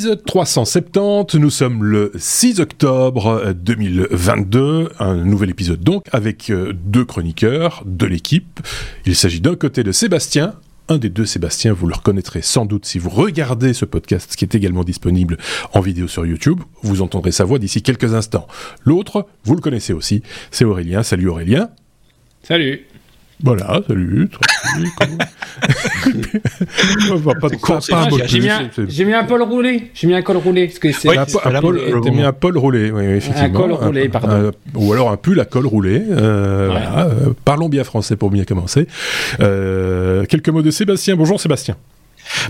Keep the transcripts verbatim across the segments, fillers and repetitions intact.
Épisode trois cent soixante-dix, nous sommes le six octobre deux mille vingt-deux, un nouvel épisode donc avec deux chroniqueurs de l'équipe. Il s'agit d'un côté de Sébastien, un des deux Sébastien, vous le reconnaîtrez sans doute si vous regardez ce podcast qui est également disponible en vidéo sur YouTube, vous entendrez sa voix d'ici quelques instants. L'autre, vous le connaissez aussi, c'est Aurélien. Salut Aurélien. Salut. Voilà, salut, tranquille, cool. Enfin, pas de quoi, pas un beau j'ai, mis un, j'ai mis un col roulé, j'ai mis un col roulé. Parce que c'est oui, un po- un pol, t'as mis un col roulé, oui, effectivement. Un col roulé, un, pardon. Un, ou alors un pull à col roulé. Euh, ouais. Voilà, euh, parlons bien français pour bien commencer. Euh, quelques mots de Sébastien. Bonjour Sébastien.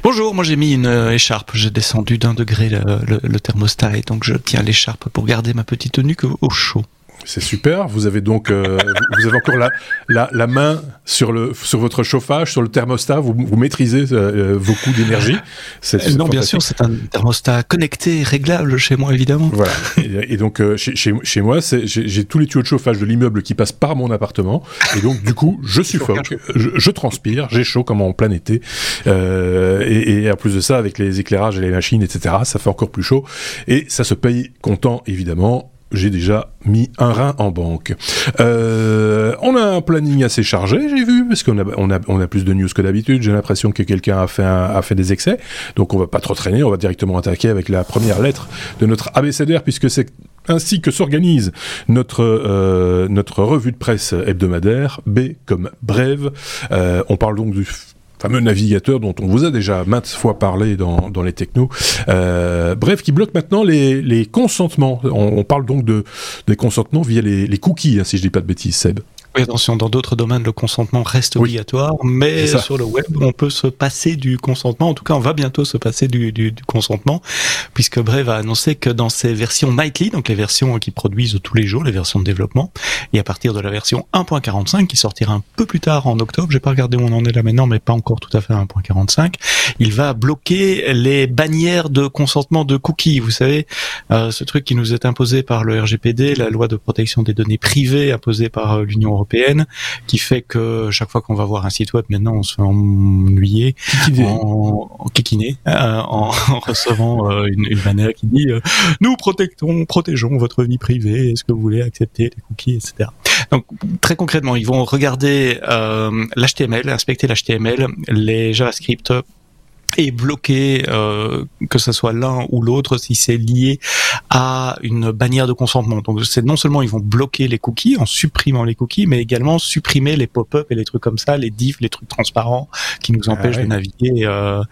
Bonjour, moi j'ai mis une euh, écharpe, j'ai descendu d'un degré le, le, le thermostat et donc je tiens l'écharpe pour garder ma petite tenue au chaud. C'est super, vous avez donc euh, vous avez encore la, la, la main sur, le, sur votre chauffage, sur le thermostat, vous, vous maîtrisez euh, vos coûts d'énergie. C'est, c'est non, bien sûr, c'est un thermostat connecté, réglable chez moi, évidemment. Voilà. Et, et donc, euh, chez, chez, chez moi, c'est, j'ai, j'ai tous les tuyaux de chauffage de l'immeuble qui passent par mon appartement. Et donc, du coup, je suffoque, je, je transpire, j'ai chaud comme en plein été. Euh, et, et en plus de ça, avec les éclairages et les machines, et cetera, ça fait encore plus chaud. Et ça se paye comptant, évidemment. J'ai déjà mis un rein en banque. Euh, on a un planning assez chargé, j'ai vu, parce qu'on a, on a, on a plus de news que d'habitude. J'ai l'impression que quelqu'un a fait, un, a fait des excès. Donc on va pas trop traîner, on va directement attaquer avec la première lettre de notre abécédaire, puisque c'est ainsi que s'organise notre, euh, notre revue de presse hebdomadaire, B comme Brave. Euh, on parle donc du fameux navigateur dont on vous a déjà maintes fois parlé dans, dans les technos. Euh, bref, qui bloque maintenant les, les consentements. On, on parle donc de, des consentements via les, les cookies, hein, si je ne dis pas de bêtises, Seb. Oui, attention, dans d'autres domaines, le consentement reste obligatoire, oui, mais sur le web, on peut se passer du consentement. En tout cas, on va bientôt se passer du, du, du consentement, puisque Brave a annoncé que dans ses versions nightly, donc les versions qui produisent tous les jours, les versions de développement, et à partir de la version un point quarante-cinq, qui sortira un peu plus tard en octobre, j'ai pas regardé où on en est là maintenant, mais pas encore tout à fait à un point quarante-cinq, il va bloquer les bannières de consentement de cookies. Vous savez, euh, ce truc qui nous est imposé par le R G P D, la loi de protection des données privées imposée par l'Union européenne, européenne, qui fait que chaque fois qu'on va voir un site web, maintenant, on se fait ennuyer, en, en kikiner, euh, en, en recevant euh, une, une bannière qui dit euh, « Nous protectons, protégeons votre vie privée, est-ce que vous voulez accepter les cookies, et cetera » Donc, très concrètement, ils vont regarder euh, l'H T M L, inspecter l'H T M L, les JavaScript, et bloquer euh, que ce soit l'un ou l'autre si c'est lié à une bannière de consentement. Donc c'est non seulement ils vont bloquer les cookies en supprimant les cookies, mais également supprimer les pop-up et les trucs comme ça, les diffs, les trucs transparents qui nous empêchent ah ouais. de naviguer euh,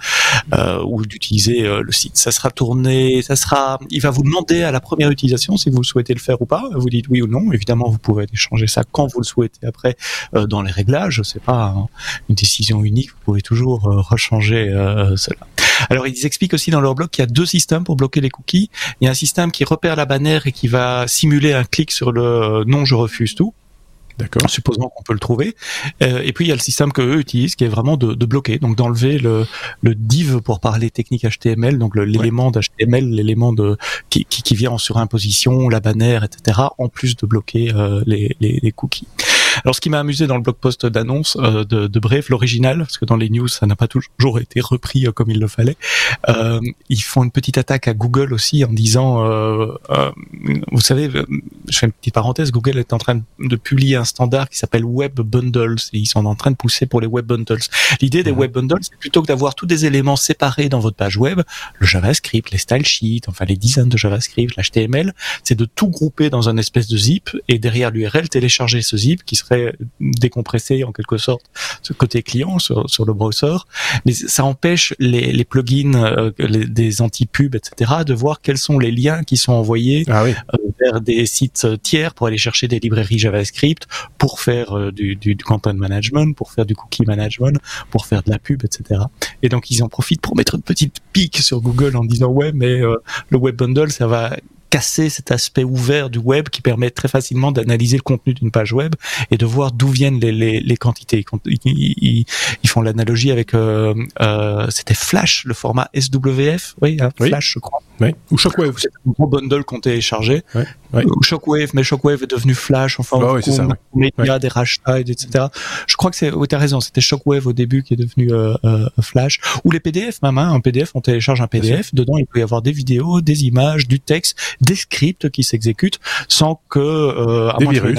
euh, ou d'utiliser euh, le site. Ça sera tourné, ça sera. Il va vous demander à la première utilisation si vous souhaitez le faire ou pas. Vous dites oui ou non. Évidemment, vous pouvez changer ça quand vous le souhaitez. Après, euh, dans les réglages, c'est pas hein, une décision unique. Vous pouvez toujours euh, rechanger. Euh, Cela. Alors ils expliquent aussi dans leur blog qu'il y a deux systèmes pour bloquer les cookies. Il y a un système qui repère la bannière et qui va simuler un clic sur le non, je refuse tout. D'accord. Supposons qu'on peut le trouver. Euh, et puis il y a le système que eux utilisent qui est vraiment de, de bloquer, donc d'enlever le, le div pour parler technique H T M L, donc le, l'élément ouais. d'H T M L, l'élément de qui, qui, qui vient en surimposition, la bannière, et cetera. En plus de bloquer euh, les, les, les cookies. Alors, ce qui m'a amusé dans le blog post d'annonce euh, de, de Brave, l'original, parce que dans les news, ça n'a pas toujours été repris euh, comme il le fallait, euh, ils font une petite attaque à Google aussi en disant, euh, euh, vous savez, je fais une petite parenthèse, Google est en train de publier un standard qui s'appelle Web Bundles, et ils sont en train de pousser pour les Web Bundles. L'idée des Web Bundles, c'est plutôt que d'avoir tous des éléments séparés dans votre page web, le JavaScript, les style sheets, enfin les designs de JavaScript, l'H T M L, c'est de tout grouper dans un espèce de zip, et derrière l'U R L, télécharger ce zip qui serait décompressé en quelque sorte ce côté client sur, sur le browser, mais ça empêche les, les plugins euh, les, des anti-pubs, et cetera de voir quels sont les liens qui sont envoyés ah oui. euh, vers des sites tiers pour aller chercher des librairies JavaScript, pour faire euh, du, du, du content management, pour faire du cookie management, pour faire de la pub, et cetera. Et donc ils en profitent pour mettre une petite pique sur Google en disant ouais mais euh, le web bundle ça va casser cet aspect ouvert du web qui permet très facilement d'analyser le contenu d'une page web et de voir d'où viennent les, les, les quantités. Ils, ils, ils font l'analogie avec, euh, euh, c'était Flash, le format S W F, oui, hein, oui. Flash je crois, Oui. Ou Shockwave. C'est un gros bundle qu'on téléchargeait. Oui. Oui. Ou Shockwave, mais Shockwave est devenu Flash. Enfin, oh, oui, c'est ça, oui. Média, oui. Des rachats, et cetera. Je crois que c'est. Oui, t'as raison. C'était Shockwave au début qui est devenu euh, euh, Flash. Ou les P D F, même. Hein, un P D F, on télécharge un P D F. Dedans, il peut y avoir des vidéos, des images, du texte, des scripts qui s'exécutent sans que. Euh, des virus.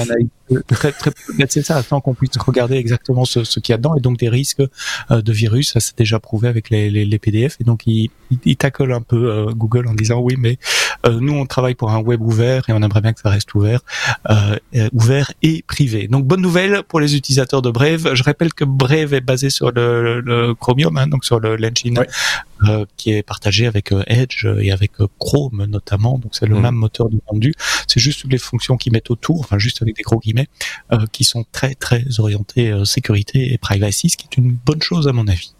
Très, très, c'est ça, tant qu'on puisse regarder exactement ce, ce qu'il y a dedans, et donc des risques euh, de virus, ça s'est déjà prouvé avec les, les, les P D F, et donc ils il, il tacole un peu euh, Google en disant oui, mais euh, nous on travaille pour un web ouvert et on aimerait bien que ça reste ouvert, euh, ouvert et privé. Donc bonne nouvelle pour les utilisateurs de Brave. Je rappelle que Brave est basé sur le, le Chromium, hein, donc sur le, l'engine, ouais. Euh, qui est partagé avec euh, Edge et avec euh, Chrome notamment, donc c'est le mmh. même moteur de rendu, c'est juste les fonctions qu'ils mettent autour, enfin juste avec des gros guillemets, euh, qui sont très très orientées euh, sécurité et privacy, ce qui est une bonne chose à mon avis.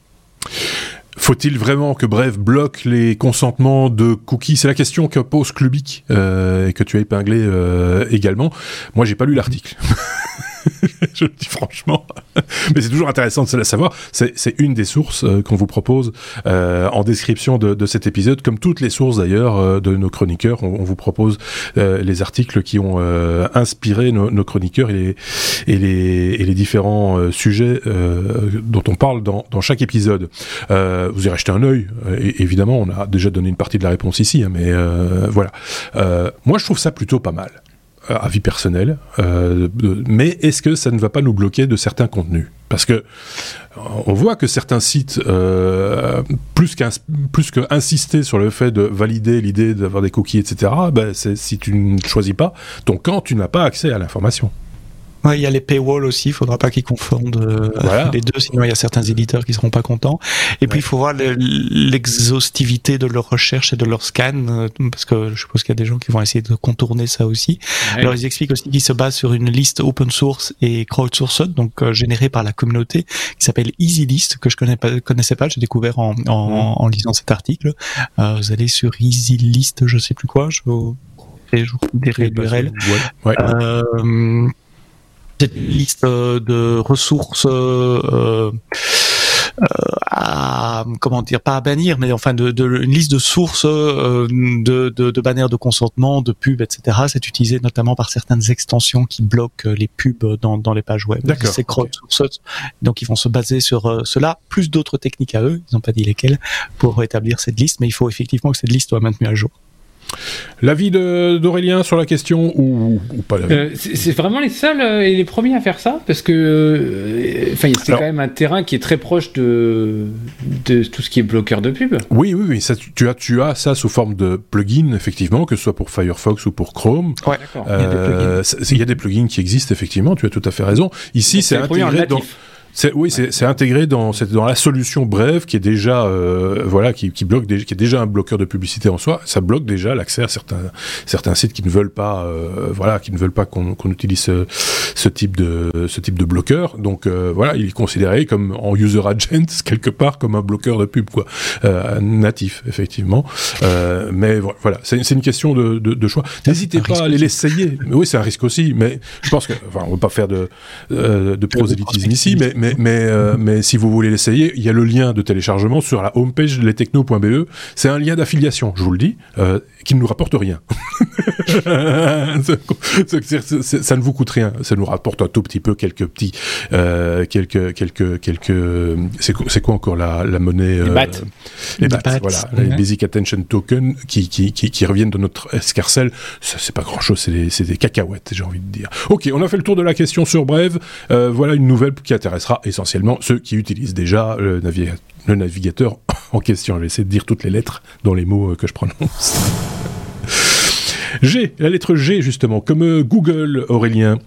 Faut-il vraiment que Brave bloque les consentements de cookies ? C'est la question que pose Klubik euh, et que tu as épinglé euh, également. Moi, j'ai pas lu l'article. Je le dis franchement. Mais c'est toujours intéressant de le savoir. C'est, c'est une des sources euh, qu'on vous propose euh, en description de, de cet épisode. Comme toutes les sources d'ailleurs euh, de nos chroniqueurs, on, on vous propose euh, les articles qui ont euh, inspiré nos, nos chroniqueurs et les, et les, et les différents euh, sujets euh, dont on parle dans, dans chaque épisode. Euh, vous irez jeter un œil. Et, évidemment, on a déjà donné une partie de la réponse ici, hein, mais euh, voilà. Euh, moi, je trouve ça plutôt pas mal. Avis personnel, euh, mais est-ce que ça ne va pas nous bloquer de certains contenus ? Parce que on voit que certains sites, euh, plus qu'ins, plus qu'insister sur le fait de valider l'idée d'avoir des cookies, et cetera, ben c'est, si tu ne choisis pas ton camp, tu n'as pas accès à l'information. Ouais, il y a les paywalls aussi, il ne faudra pas qu'ils confondent euh, voilà. les deux, sinon il y a certains éditeurs qui ne seront pas contents. Et ouais. puis il faut voir le, l'exhaustivité de leur recherche et de leur scan, parce que je suppose qu'il y a des gens qui vont essayer de contourner ça aussi. Ouais. Alors ils expliquent aussi qu'ils se basent sur une liste open source et crowdsourced, donc euh, générée par la communauté, qui s'appelle EasyList, que je connais pas, connaissais pas, j'ai découvert en, en, en lisant cet article. Euh, vous allez sur EasyList, je ne sais plus quoi, je vous dirai l'U R L. Ouais. Ouais. Euh, cette liste de ressources euh, euh, à, comment dire, pas à bannir, mais enfin de, de, une liste de sources euh, de, de, de banners de consentement, de pubs, et cetera. C'est utilisé notamment par certaines extensions qui bloquent les pubs dans, dans les pages web. D'accord. C'est crowdsourced, donc ils vont se baser sur euh, cela, plus d'autres techniques à eux, ils n'ont pas dit lesquelles, pour établir cette liste, mais il faut effectivement que cette liste soit maintenue à jour. L'avis de, d'Aurélien sur la question ou, ou pas l'avis euh, c'est, c'est vraiment les seuls euh, et les premiers à faire ça, parce que euh, c'est alors, quand même un terrain qui est très proche de, de tout ce qui est bloqueur de pub. Oui, oui, oui ça, tu, as, tu as ça sous forme de plugin, effectivement, que ce soit pour Firefox ou pour Chrome. Ouais, d'accord. Euh, il y a des plugins qui existent, effectivement, tu as tout à fait raison. Ici, c'est, c'est intégré dans... C'est, oui, c'est, c'est intégré dans, c'est dans la solution Brave qui est déjà, euh, voilà, qui, qui bloque, des, qui est déjà un bloqueur de publicité en soi. Ça bloque déjà l'accès à certains, certains sites qui ne veulent pas, euh, voilà, qui ne veulent pas qu'on, qu'on utilise ce, ce type de, ce type de bloqueur. Donc euh, voilà, il est considéré comme en user agent quelque part comme un bloqueur de pub, quoi, euh, natif effectivement. Euh, mais voilà, c'est, c'est une question de, de, de choix. N'hésitez pas à aller l'essayer. Oui, c'est un risque aussi, mais je pense que, enfin, on ne veut pas faire de, euh, de prosélytisme ici, mais Mais, mais, euh, mais si vous voulez l'essayer, il y a le lien de téléchargement sur la homepage lestechno point b e. C'est un lien d'affiliation, je vous le dis, euh, qui ne nous rapporte rien. Ça ne vous coûte rien. Ça nous rapporte un tout petit peu, quelques petits... Euh, quelques, quelques, quelques, c'est, c'est quoi encore la, la monnaie euh, Les bats. Les bats, les bats voilà. Mmh. Les Basic Attention Token qui, qui, qui, qui reviennent dans notre escarcelle. Ça, c'est pas grand-chose, c'est des, c'est des cacahuètes, j'ai envie de dire. Ok, on a fait le tour de la question sur Brave. Euh, voilà une nouvelle qui intéressera essentiellement ceux qui utilisent déjà le, navi- le navigateur en question. Je vais essayer de dire toutes les lettres dans les mots que je prononce. G, la lettre G justement, comme Google, Aurélien.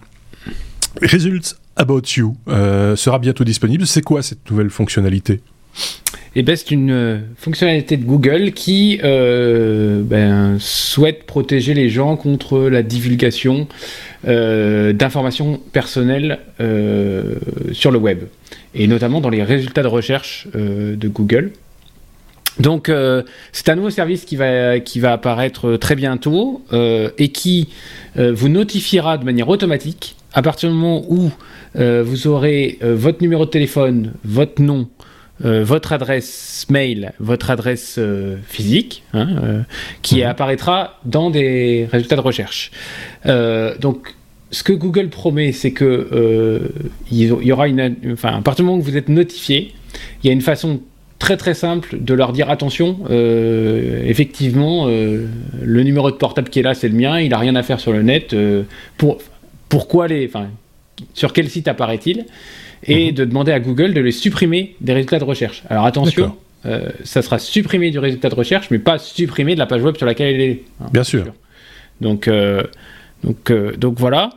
Results About You euh, sera bientôt disponible. C'est quoi cette nouvelle fonctionnalité ? Eh ben, c'est une euh, fonctionnalité de Google qui euh, ben, souhaite protéger les gens contre la divulgation euh, d'informations personnelles euh, sur le web, et notamment dans les résultats de recherche euh, de Google. Donc euh, c'est un nouveau service qui va, qui va apparaître très bientôt euh, et qui euh, vous notifiera de manière automatique à partir du moment où euh, vous aurez euh, votre numéro de téléphone, votre nom, euh, votre adresse mail, votre adresse euh, physique, hein, euh, qui mmh. apparaîtra dans des résultats de recherche. Euh, donc, ce que Google promet, c'est que euh, il y aura une, enfin, à partir du moment où vous êtes notifié, il y a une façon très très simple de leur dire attention, euh, effectivement, euh, le numéro de portable qui est là, c'est le mien, il n'a rien à faire sur le net. Euh, pour, pourquoi les, enfin, sur quel site apparaît-il ? Et mmh. de demander à Google de les supprimer des résultats de recherche. Alors attention, euh, ça sera supprimé du résultat de recherche, mais pas supprimé de la page web sur laquelle elle est. Hein, bien sûr. sûr. Donc, euh, donc, euh, donc voilà.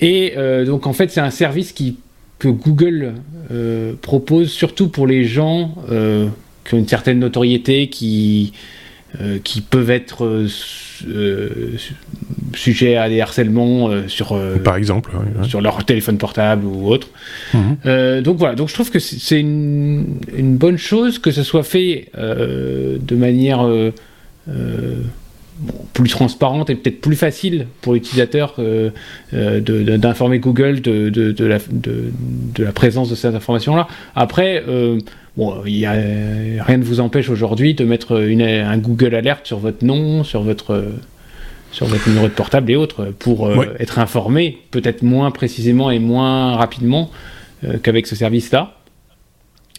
Et euh, donc en fait, c'est un service qui, que Google euh, propose surtout pour les gens euh, qui ont une certaine notoriété, qui, euh, qui peuvent être euh, euh, sujet à des harcèlements euh, sur, euh, par exemple, oui, oui. sur leur téléphone portable ou autre. Mmh. Euh, donc voilà, donc je trouve que c'est une, une bonne chose que ça soit fait euh, de manière euh, euh, bon, plus transparente et peut-être plus facile pour l'utilisateur euh, euh, de, de, d'informer Google de, de, de, la, de, de la présence de cette information-là. Après... Euh, Bon, y a, rien ne vous empêche aujourd'hui de mettre une, un Google Alert sur votre nom, sur votre, sur votre numéro de portable et autres, pour euh, ouais. être informé, peut-être moins précisément et moins rapidement euh, qu'avec ce service-là.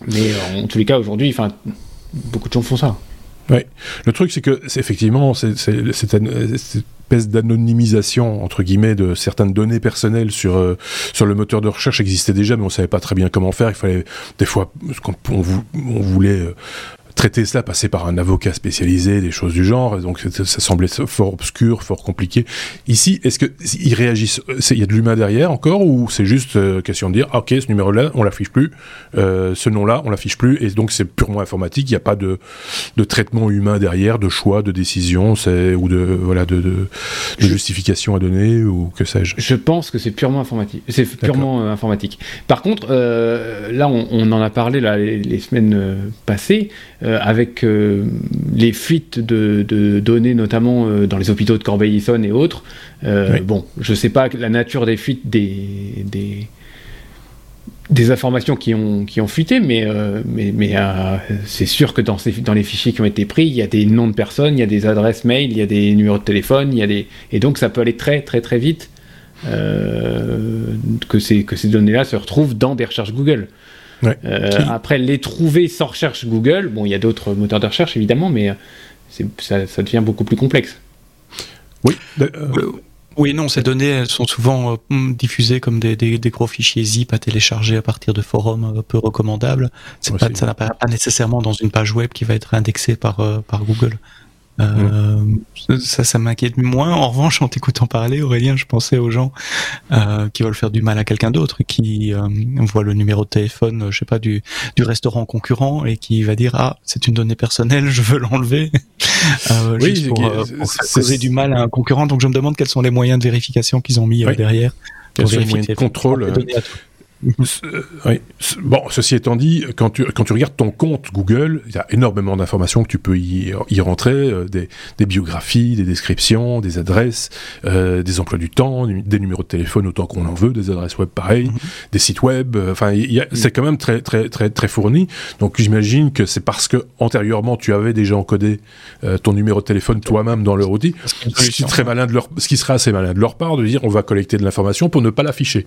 Mais euh, en tous les cas, aujourd'hui, beaucoup de gens font ça. Oui. Le truc, c'est que, c'est, effectivement, c'est, c'est, c'est, un, c'est espèce d'anonymisation entre guillemets de certaines données personnelles sur euh, sur le moteur de recherche existait déjà, mais on savait pas très bien comment faire. Il fallait des fois quand on, vou- on voulait euh, traiter cela, passer par un avocat spécialisé, des choses du genre. Et donc ça semblait fort obscur, fort compliqué. Ici, est-ce que ils réagissent? Il y a de l'humain derrière encore, ou c'est juste euh, question de dire ah, ok, ce numéro-là on l'affiche plus, euh, ce nom-là on l'affiche plus, et donc c'est purement informatique. Il n'y a pas de de traitement humain derrière, de choix, de décision, c'est ou de voilà de, de, de je, justification à donner ou que sais-je. Je pense que c'est purement informatique. C'est purement euh, informatique. Par contre, euh, là on, on en a parlé là les, les semaines euh, passées. Euh, avec euh, les fuites de, de données, notamment euh, dans les hôpitaux de Corbeil-Essonnes et autres. Euh, oui. Bon, je ne sais pas la nature des fuites, des, des, des informations qui ont, qui ont fuité, mais, euh, mais, mais euh, c'est sûr que dans, ces, dans les fichiers qui ont été pris, il y a des noms de personnes, il y a des adresses mail, il y a des numéros de téléphone, il y a des... et donc ça peut aller très très très vite euh, que, ces, que ces données-là se retrouvent dans des recherches Google. Ouais. Euh, après les trouver sans recherche Google, bon, il y a d'autres moteurs de recherche évidemment, mais c'est, ça, ça devient beaucoup plus complexe. Oui. Euh... Oui, non, ces données elles sont souvent euh, diffusées comme des, des, des gros fichiers zip à télécharger à partir de forums peu recommandables. C'est pas, ça n'apparaît pas nécessairement dans une page web qui va être indexée par, euh, par Google. Euh, mmh. ça, ça m'inquiète moins. En revanche, en t'écoutant parler, Aurélien, je pensais aux gens euh, qui veulent faire du mal à quelqu'un d'autre, qui euh, voit le numéro de téléphone, je sais pas, du du restaurant concurrent et qui va dire ah, c'est une donnée personnelle, je veux l'enlever. euh, oui, juste pour, euh, pour c'est, causer c'est... du mal à un concurrent. Donc je me demande quels sont les moyens de vérification qu'ils ont mis oui. euh, derrière. Quels sont les moyens de contrôle? Oui. Bon, ceci étant dit, quand tu, quand tu regardes ton compte Google, il y a énormément d'informations que tu peux y, y rentrer, euh, des, des biographies, des descriptions, des adresses, euh, des emplois du temps, des numéros de téléphone autant qu'on en veut, des adresses web pareil, mm-hmm. des sites web, enfin, euh, c'est quand même très, très, très, très fourni. Donc j'imagine que c'est parce que antérieurement tu avais déjà encodé euh, ton numéro de téléphone toi-même dans leur outil, ce qui serait malin de leur, ce qui serait assez malin de leur part de dire on va collecter de l'information pour ne pas l'afficher.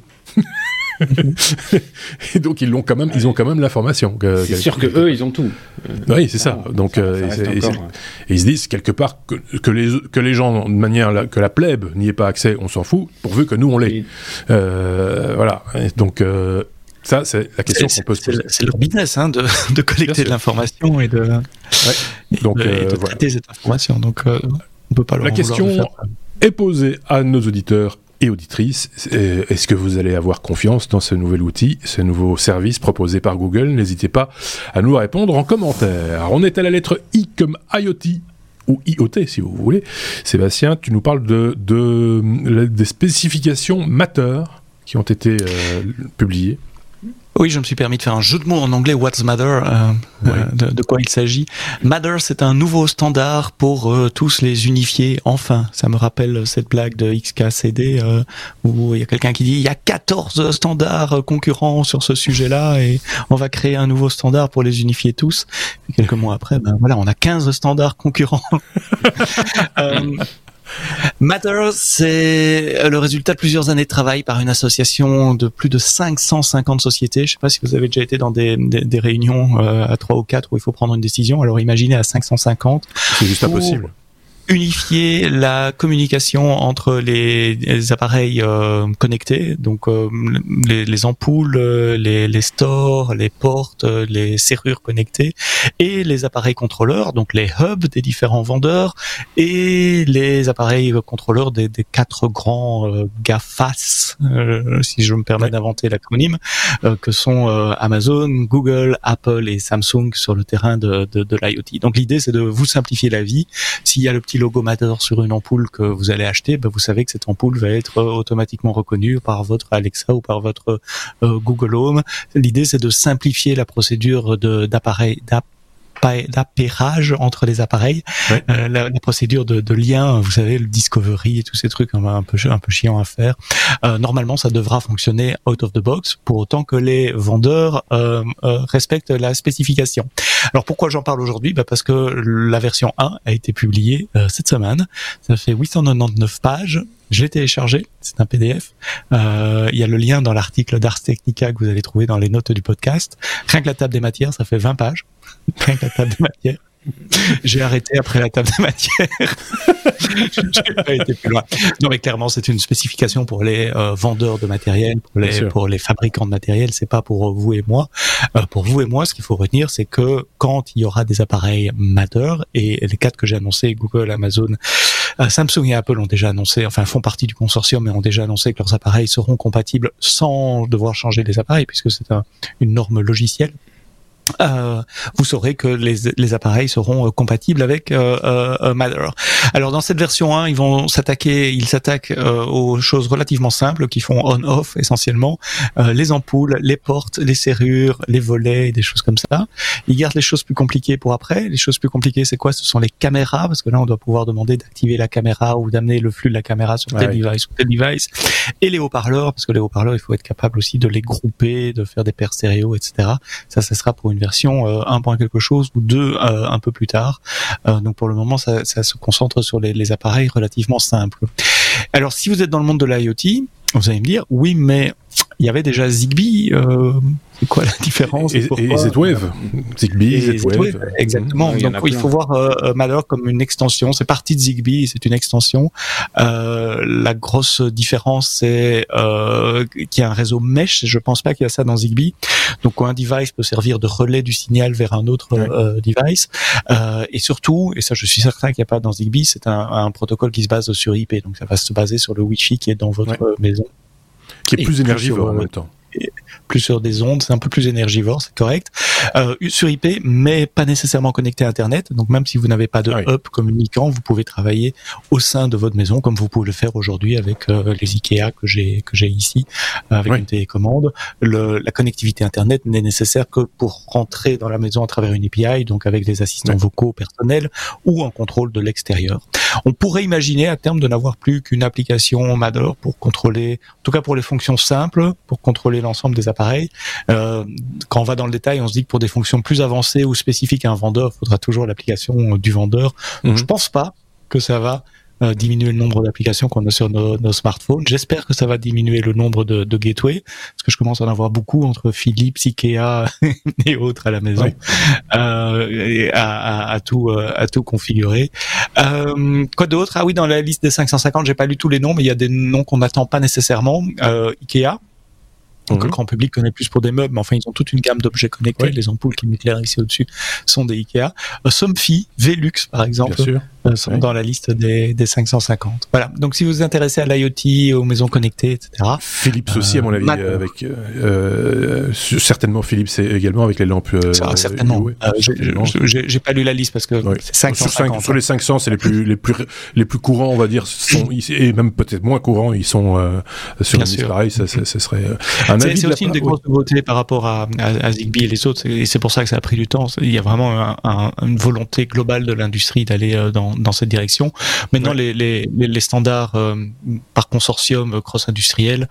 Et donc ils l'ont quand même, ils ont quand même l'information. Que, c'est que, sûr que, que eux, ils ont tout. Oui, c'est ah, ça. Donc ça, euh, ça et, et, encore, et ils se disent quelque part que, que les que les gens de manière la, que la plèbe n'y ait pas accès, on s'en fout, pourvu que nous on l'ait. Et... Euh, voilà. Et donc euh, ça, c'est la question c'est, qu'on peut se poser. C'est leur business hein, de, de collecter de l'information et de, ouais. donc, et de, euh, et de traiter voilà. cette information. Donc euh, on peut pas leur. La question est posée à nos auditeurs. Et auditrices, est-ce que vous allez avoir confiance dans ce nouvel outil, ce nouveau service proposé par Google ? N'hésitez pas à nous répondre en commentaire. On est à la lettre I comme IoT, ou IoT si vous voulez. Sébastien, tu nous parles de, de, de des spécifications Matter qui ont été euh, publiées. Oui, je me suis permis de faire un jeu de mots en anglais, What's Matter, euh, oui. euh, de, de quoi il s'agit. Matter, c'est un nouveau standard pour euh, tous les unifier, enfin. Ça me rappelle cette blague de X K C D euh, où il y a quelqu'un qui dit « Il y a quatorze standards concurrents sur ce sujet-là et on va créer un nouveau standard pour les unifier tous. » Et quelques mois après, ben voilà, on a quinze standards concurrents. euh, Matter, c'est le résultat de plusieurs années de travail par une association de plus de cinq cent cinquante sociétés. Je ne sais pas si vous avez déjà été dans des, des, des réunions euh, à trois ou quatre où il faut prendre une décision. Alors imaginez à cinq cent cinquante. C'est juste impossible. Unifier la communication entre les, les appareils euh, connectés, donc euh, les, les ampoules, les, les stores, les portes, les serrures connectées, et les appareils contrôleurs, donc les hubs des différents vendeurs, et les appareils contrôleurs des, des quatre grands euh, GAFAS, euh, si je me permets d'inventer l'acronyme, euh, que sont euh, Amazon, Google, Apple et Samsung sur le terrain de, de, de l'IoT. Donc l'idée, c'est de vous simplifier la vie. S'il y a le petit logo Matter sur une ampoule que vous allez acheter, ben vous savez que cette ampoule va être automatiquement reconnue par votre Alexa ou par votre euh, Google Home. L'idée, c'est de simplifier la procédure de, d'appareil, d'app d'appairage entre les appareils, ouais. euh, la, la procédure de, de lien, vous savez, le discovery et tous ces trucs hein, un peu un peu chiant à faire. Euh, normalement, ça devra fonctionner out of the box, pour autant que les vendeurs euh, euh, respectent la spécification. Alors pourquoi j'en parle aujourd'hui ? Bah parce que la version un a été publiée euh, cette semaine. Ça fait huit cent quatre-vingt-dix-neuf pages. Je l'ai téléchargé, c'est un P D F. Euh, il y a le lien dans l'article d'Ars Technica que vous allez trouver dans les notes du podcast. Rien que la table des matières, ça fait vingt pages. Rien que la table des matières. J'ai arrêté après la table de matière. J'ai pas été plus loin. Non, mais clairement, c'est une spécification pour les euh, vendeurs de matériel, pour les, pour les fabricants de matériel. C'est pas pour vous et moi. Euh, pour vous et moi, ce qu'il faut retenir, c'est que quand il y aura des appareils Matter, et les quatre que j'ai annoncés, Google, Amazon, euh, Samsung et Apple ont déjà annoncé, enfin, font partie du consortium et ont déjà annoncé que leurs appareils seront compatibles sans devoir changer les appareils, puisque c'est un, une norme logicielle. Euh, vous saurez que les, les appareils seront euh, compatibles avec euh, euh, Matter. Alors dans cette version un, ils vont s'attaquer, ils s'attaquent euh, aux choses relativement simples qui font on-off essentiellement, euh, les ampoules, les portes, les serrures, les volets, des choses comme ça. Ils gardent les choses plus compliquées pour après. Les choses plus compliquées, c'est quoi ? Ce sont les caméras, parce que là on doit pouvoir demander d'activer la caméra ou d'amener le flux de la caméra sur tel ouais, device ou tel device. Et les haut-parleurs, parce que les haut-parleurs, il faut être capable aussi de les grouper, de faire des paires stéréo, et cetera. Ça, ça sera pour une version euh, un point quelque chose ou deux euh, un peu plus tard. Euh, donc pour le moment, ça, ça se concentre sur les, les appareils relativement simples. Alors si vous êtes dans le monde de l'IoT, vous allez me dire, oui, mais il y avait déjà Zigbee. Euh, c'est quoi la différence ? Et, et, et Z-Wave. Zigbee, et Z-Wave. Z-Wave. Exactement. Mmh, donc il, il faut voir euh, Matter comme une extension. C'est parti de Zigbee, c'est une extension. Euh, la grosse différence, c'est euh, qu'il y a un réseau mesh. Je pense pas qu'il y a ça dans Zigbee. Donc un device peut servir de relais du signal vers un autre oui. euh, device. Euh, et surtout, et ça je suis certain qu'il n'y a pas dans Zigbee, c'est un, un protocole qui se base sur I P. Donc ça va se baser sur le Wi-Fi qui est dans votre oui. maison. Qui est et plus énergivore en même temps. Plus sur des ondes, c'est un peu plus énergivore, c'est correct. Euh, sur I P, mais pas nécessairement connecté à Internet. Donc même si vous n'avez pas de ah oui. hub communicant, vous pouvez travailler au sein de votre maison, comme vous pouvez le faire aujourd'hui avec euh, les IKEA que j'ai que j'ai ici, avec oui. une télécommande. Le, la connectivité Internet n'est nécessaire que pour rentrer dans la maison à travers une A P I, donc avec des assistants oui. vocaux personnels ou en contrôle de l'extérieur. On pourrait imaginer à terme de n'avoir plus qu'une application Matter pour contrôler, en tout cas pour les fonctions simples, pour contrôler l'ensemble des appareils. Euh, quand on va dans le détail, on se dit que pour des fonctions plus avancées ou spécifiques à un vendeur, il faudra toujours l'application du vendeur. Donc, mm-hmm. je pense pas que ça va euh, diminuer le nombre d'applications qu'on a sur nos, nos smartphones. J'espère que ça va diminuer le nombre de, de gateways, parce que je commence à en avoir beaucoup entre Philips, Ikea et autres à la maison, oui. euh, et à, à, à tout euh, à tout configurer. Euh, quoi d'autre ? Ah oui, dans la liste des cinq cent cinquante, j'ai pas lu tous les noms, mais il y a des noms qu'on n'attend pas nécessairement. Euh, Ikea. Donc, mmh. le grand public connaît plus pour des meubles, mais enfin, ils ont toute une gamme d'objets connectés. Oui. Les ampoules qui m'éclairent ici au-dessus sont des IKEA. Uh, Somfy, Velux, par exemple, euh, sont oui. dans la liste des, des cinq cent cinquante. Voilà. Donc, si vous vous intéressez à l'IoT, aux maisons connectées, et cetera. Philips euh, aussi, à mon avis, Matter. Avec, euh, certainement Philips également, avec les lampes. Euh, Ça, certainement. Euh, euh, j'ai, j'ai, j'ai pas lu la liste parce que oui. c'est cinq cent cinquante. Sur, sur les cinq cents, c'est les plus, les plus, les plus courants, on va dire, sont, et même peut-être moins courants, ils sont, euh, sur une liste pareille, ça, ça, ça serait, euh, un C'est aussi une des grosses nouveautés par rapport à, à, à Zigbee et les autres, et c'est pour ça que ça a pris du temps. Il y a vraiment un, un, une volonté globale de l'industrie d'aller dans, dans cette direction. Maintenant, ouais. les, les, les standards euh, par consortium cross-industriel,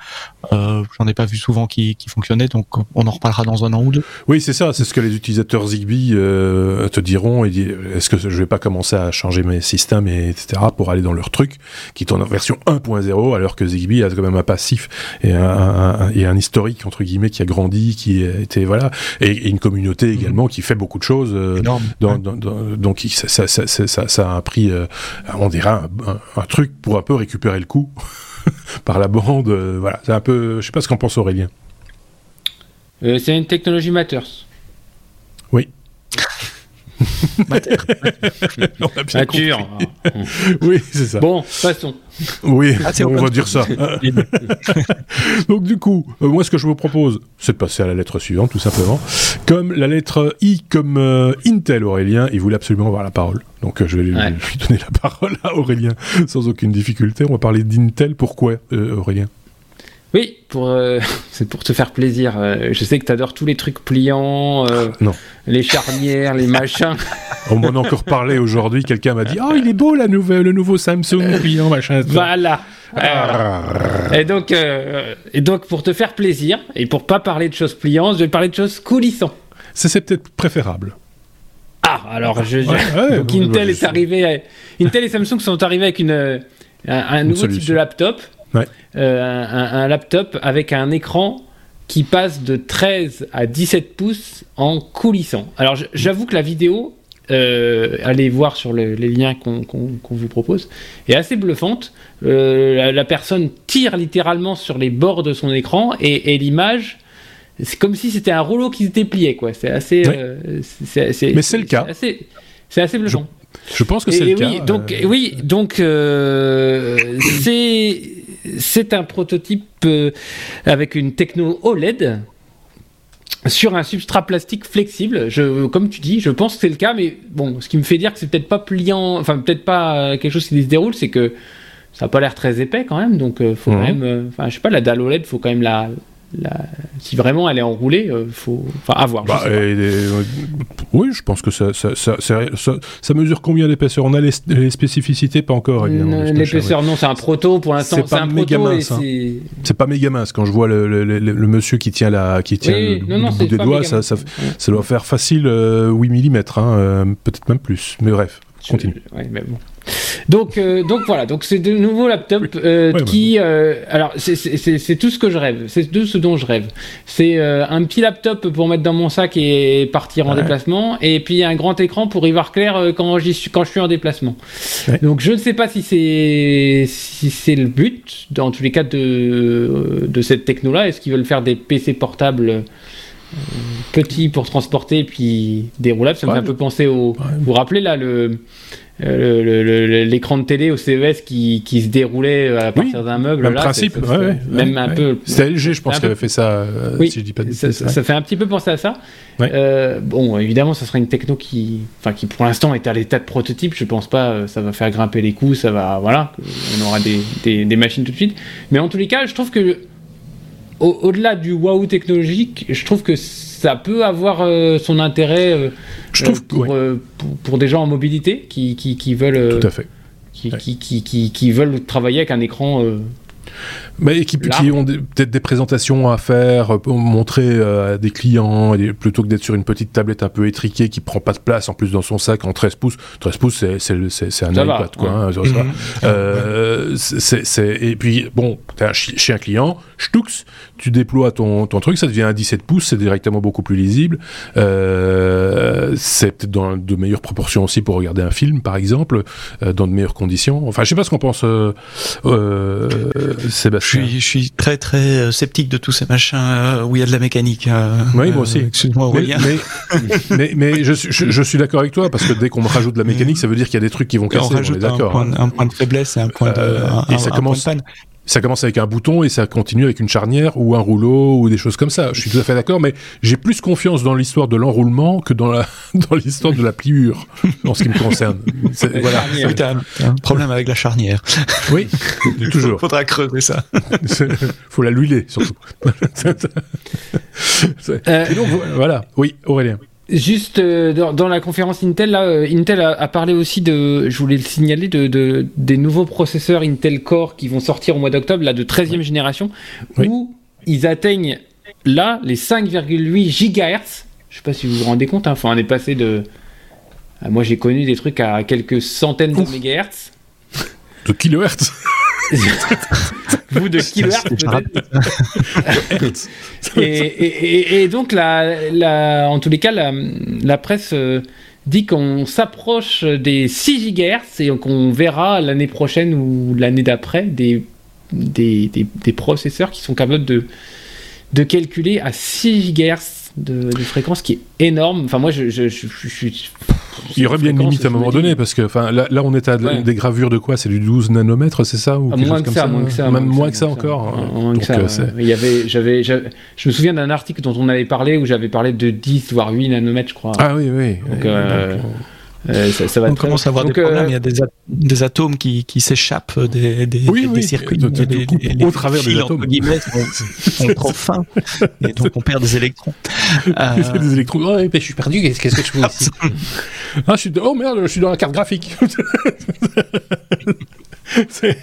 euh, j'en ai pas vu souvent qui, qui fonctionnaient, donc on en reparlera dans un an ou deux. Oui, c'est ça, c'est ce que les utilisateurs Zigbee euh, te diront. Et disent, est-ce que je vais pas commencer à changer mes systèmes, et, etc., pour aller dans leur truc qui tourne en version un point zéro, alors que Zigbee a quand même un passif et un, un, un, et un historique, entre guillemets, qui a grandi, qui était, voilà, et, et une communauté également mmh. qui fait beaucoup de choses. Euh, dans, dans, dans, donc, ça, ça, ça, ça, ça, ça a un prix, euh, on dirait, un, un, un truc pour un peu récupérer le coup par la bande. Euh, voilà, c'est un peu, je sais pas ce qu'en pense Aurélien. Euh, c'est une technologie Matter. Oui. Matter. On a bien compris. Oui, c'est ça. Bon, passons. Oui, ah, on va dire ça. Donc du coup, euh, moi ce que je vous propose, c'est de passer à la lettre suivante, tout simplement. Comme la lettre I, comme euh, Intel, Aurélien, il voulait absolument avoir la parole. Donc euh, je vais ouais. lui donner la parole à Aurélien sans aucune difficulté. On va parler d'Intel. Pourquoi, euh, Aurélien? Oui, pour, euh, c'est pour te faire plaisir. Euh, je sais que t'adores tous les trucs pliants, euh, les charnières, les machins. On m'en a encore parlé aujourd'hui. Quelqu'un m'a dit « Oh, il est beau la nouvelle, le nouveau Samsung pliant, machin. » Voilà. Euh, et, donc, euh, et donc, pour te faire plaisir, et pour pas parler de choses pliantes, je vais parler de choses coulissantes. Ça, c'est peut-être préférable. Ah, alors, je... Ouais, ouais, donc, Intel, est arrivé à... Intel et Samsung sont arrivés avec une, un, un nouveau une type de laptop. Ouais. Euh, un, un laptop avec un écran qui passe de treize à dix-sept pouces en coulissant. Alors j'avoue que la vidéo, euh, allez voir sur le, les liens qu'on, qu'on, qu'on vous propose, est assez bluffante. Euh, la, la personne tire littéralement sur les bords de son écran et, et l'image, c'est comme si c'était un rouleau qui se dépliait, quoi. C'est assez. Oui. Euh, c'est, c'est, Mais c'est, c'est le cas. C'est assez, c'est assez bluffant. Je, je pense que c'est et, le oui, cas. Donc, euh... Oui, donc euh, c'est. C'est un prototype euh, avec une techno O L E D sur un substrat plastique flexible. Je, comme tu dis, je pense que c'est le cas, mais bon, ce qui me fait dire que c'est peut-être pas pliant, enfin peut-être pas quelque chose qui se déroule, c'est que ça n'a pas l'air très épais quand même. Donc, euh, faut mmh. quand même, euh, enfin, je sais pas, la dalle O L E D, faut quand même la. La... si vraiment elle est enroulée, euh, faut enfin avoir. Bah, je et, euh, oui, je pense que ça ça, ça, ça, ça, ça mesure combien d'épaisseur? On a les, les spécificités pas encore. Évidemment, N- l'épaisseur ouais. non, c'est un proto pour l'instant. C'est, c'est pas un méga proto mince. Hein. C'est... c'est pas méga mince. Quand je vois le, le, le, le monsieur qui tient la qui tient oui, le, non, non, le bout des doigts, ça, ça, ça doit faire facile euh, huit millimètres, hein, euh, peut-être même plus. Mais bref, continue. Je, ouais, mais bon. Donc, euh, donc voilà, donc c'est de nouveau laptop euh, oui. ouais, qui, euh, alors c'est, c'est, c'est, c'est tout ce que je rêve, c'est de ce dont je rêve. C'est euh, un petit laptop pour mettre dans mon sac et partir en ouais. déplacement, et puis un grand écran pour y voir clair quand, j'y suis, quand je suis en déplacement. Ouais. Donc je ne sais pas si c'est si c'est le but dans tous les cas de de cette techno-là. Est-ce qu'ils veulent faire des P C portables? Petit pour transporter, puis déroulable. Ça ouais, me fait un peu penser au. Ouais. Vous vous rappelez là le, le, le, le l'écran de télé au C E S qui, qui se déroulait à partir oui, d'un meuble. Même là, principe, c'est, ça, ouais, ouais, même ouais, un ouais. peu. C'était L G, je pense, qui avait fait ça. Euh, oui, si je dis pas de ça, ça, ça fait un petit peu penser à ça. Ouais. Euh, bon, évidemment, ça sera une techno qui, enfin, qui pour l'instant est à l'état de prototype. Je pense pas, ça va faire grimper les coûts, ça va, voilà, on aura des, des, des machines tout de suite. Mais en tous les cas, je trouve que. Au- au-delà du waouh technologique, je trouve que ça peut avoir euh, son intérêt euh, je trouve euh, pour, que, ouais. euh, pour, pour des gens en mobilité qui, qui, qui veulent euh, tout à fait. Qui, ouais. qui, qui, qui, qui veulent travailler avec un écran euh, mais qui, qui ont des, peut-être des présentations à faire, euh, montrer euh, à des clients, et, plutôt que d'être sur une petite tablette un peu étriquée qui prend pas de place en plus dans son sac en treize pouces. treize pouces, c'est, c'est, c'est, c'est un ça iPad, va, quoi. Ouais. Hein, ça, mm-hmm. euh, c'est, c'est, et puis, bon, un, chez un client, ch'touks, tu déploies ton, ton truc, ça devient un dix-sept pouces, c'est directement beaucoup plus lisible. Euh, c'est peut-être dans de meilleures proportions aussi pour regarder un film, par exemple, euh, dans de meilleures conditions. Enfin, je sais pas ce qu'on pense. Euh, euh, Sébastien. Je suis, je suis très très euh, sceptique de tous ces machins euh, où il y a de la mécanique. Euh, oui, moi aussi. Euh, excuse-moi, Aurélien. Mais, mais, mais, mais je, je, je suis d'accord avec toi, parce que dès qu'on me rajoute de la mécanique, ça veut dire qu'il y a des trucs qui vont casser. On rajoute on est un, point, un point de faiblesse et un point de, euh, un, et ça un, commence, un point de panne. ça commence avec un bouton et ça continue avec une charnière ou un rouleau ou des choses comme ça. Je suis tout à fait d'accord, mais j'ai plus confiance dans l'histoire de l'enroulement que dans, la, dans l'histoire de la pliure, en ce qui me concerne. C'est, voilà. C'est un problème avec la charnière. Oui, toujours. Faudra creuser ça. C'est, faut la l'huiler, surtout. euh, et donc, voilà. Oui, Aurélien. Juste euh, dans, dans la conférence Intel, là, euh, Intel a, a parlé aussi de, je voulais le signaler, de, de, des nouveaux processeurs Intel Core qui vont sortir au mois d'octobre, là, de treizième génération, oui. où ils atteignent là les cinq virgule huit gigahertz. Je sais pas si vous vous rendez compte, hein, enfin, on est passé de. Ah, moi j'ai connu des trucs à quelques centaines de Ouf. mégahertz. De kilohertz. Vous de kilohertz peut-être. et, et, et donc la, la, en tous les cas la, la presse euh, dit qu'on s'approche des six gigahertz et qu'on verra l'année prochaine ou l'année d'après des, des, des, des processeurs qui sont capables de, de calculer à six gigahertz de, de fréquence, qui est énorme. Enfin moi je, je, je, je suis... Il y aurait bien une limite à un moment donné, parce que enfin là, là on est à de, ouais. des gravures de quoi, c'est du douze nanomètres, c'est ça, ou ah, quelque chose comme ça, ça, moins que ça, même moins que ça, moins que ça encore. Moins donc, que ça, euh, il y avait, j'avais, j'avais, je me souviens d'un article dont on avait parlé où j'avais parlé de dix voire huit nanomètres, je crois. Ah oui, oui. Donc, oui, euh, donc euh, ça, ça va. On commence à avoir donc, des euh, problèmes. Il y a des, a- des atomes qui, qui s'échappent des, des, oui, des, oui, des circuits, de, de, des, coup, des, au travers des atomes. On trop fin et donc on perd des électrons. Euh... Des électrons. Oh, mais je suis perdu. Qu'est-ce que je fais ici? Ah, je suis de... Oh merde, je suis dans la carte graphique. C'est...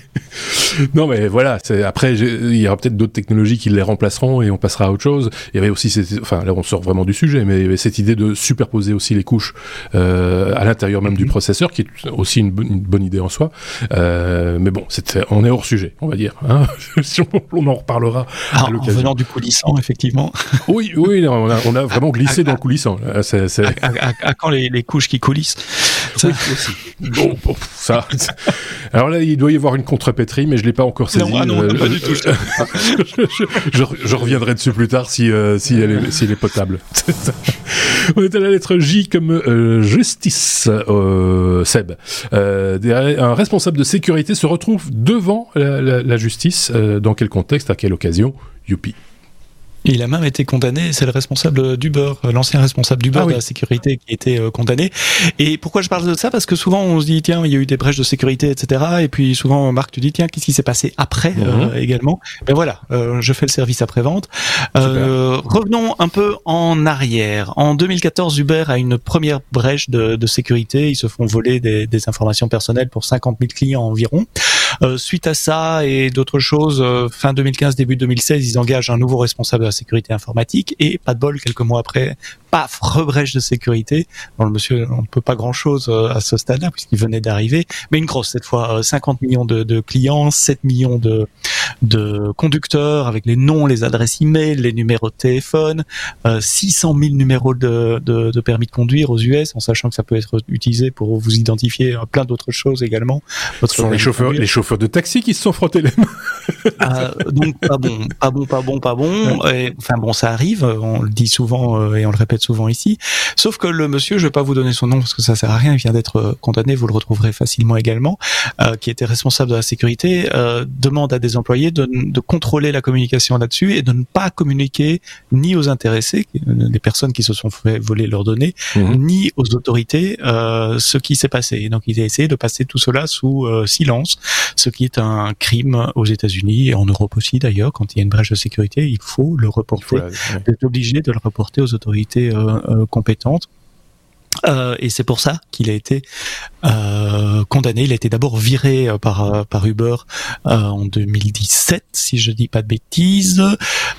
Non mais voilà, c'est... après j'ai... il y aura peut-être d'autres technologies qui les remplaceront et on passera à autre chose. Il y avait aussi, cette... enfin là on sort vraiment du sujet, mais il y avait cette idée de superposer aussi les couches euh, à l'intérieur même mm-hmm. du processeur, qui est aussi une, bo- une bonne idée en soi. Euh, mais bon, c'était... on est hors sujet, on va dire. Hein si on... on en reparlera ah, à l'occasion. En venant du coulissant, effectivement. Oui, oui, non, on, a, on a vraiment glissé à, dans à, le coulissant. C'est, c'est... À, à, à quand les, les couches qui coulissent ça... Oui, aussi. Bon, bon, ça. Alors là, il doit y avoir une contrepétrie, mais je l'ai pas encore saisie. Non, ah non, euh, pas du tout. Je, je, je, je reviendrai dessus plus tard si euh, si elle est si elle est potable. On est à la lettre J comme euh, justice. Euh, Seb, euh, un responsable de sécurité se retrouve devant la, la, la justice. Euh, dans quel contexte, à quelle occasion? Youpi. Il a même été condamné, c'est le responsable d'Uber, l'ancien responsable d'Uber ah oui. de la sécurité qui était condamné. Et pourquoi je parle de ça? Parce que souvent on se dit, tiens, il y a eu des brèches de sécurité, et cetera. Et puis souvent, Marc, tu dis, tiens, qu'est-ce qui s'est passé après mm-hmm. euh, également? Ben voilà, euh, je fais le service après-vente. Euh, revenons un peu en arrière. En deux mille quatorze, Uber a une première brèche de, de sécurité. Ils se font voler des, des informations personnelles pour cinquante mille clients environ. Euh, suite à ça et d'autres choses, euh, fin deux mille quinze, début deux mille seize, ils engagent un nouveau responsable de la sécurité informatique et pas de bol, quelques mois après, paf, rebrèche de sécurité. Bon, le monsieur, on ne peut pas grand chose euh, à ce stade-là puisqu'il venait d'arriver, mais une grosse cette fois, euh, cinquante millions de, de clients, sept millions de, de conducteurs avec les noms, les adresses e-mail, les numéros de téléphone, euh, six cent mille numéros de, de, de permis de conduire aux U S, en sachant que ça peut être utilisé pour vous identifier à plein d'autres choses également. Ce sont les chauffeurs, les chauffeurs de taxi qui se sont frottés les mains. Ah, donc pas bon, pas bon, pas bon, pas bon. Et, enfin bon, ça arrive. On le dit souvent et on le répète souvent ici. Sauf que le monsieur, je vais pas vous donner son nom parce que ça sert à rien. Il vient d'être condamné. Vous le retrouverez facilement également. Euh, qui était responsable de la sécurité euh, demande à des employés de, de contrôler la communication là-dessus et de ne pas communiquer ni aux intéressés, les personnes qui se sont fait voler leurs données, mmh. ni aux autorités euh, ce qui s'est passé. Et donc il a essayé de passer tout cela sous euh, silence. Ce qui est un crime aux États-Unis et en Europe aussi d'ailleurs. Quand il y a une brèche de sécurité, il faut le reporter. Vous êtes ouais. obligé de le reporter aux autorités euh, euh, compétentes. Euh, et c'est pour ça qu'il a été euh, condamné. Il a été d'abord viré par par Uber euh, en deux mille dix-sept, si je dis pas de bêtises.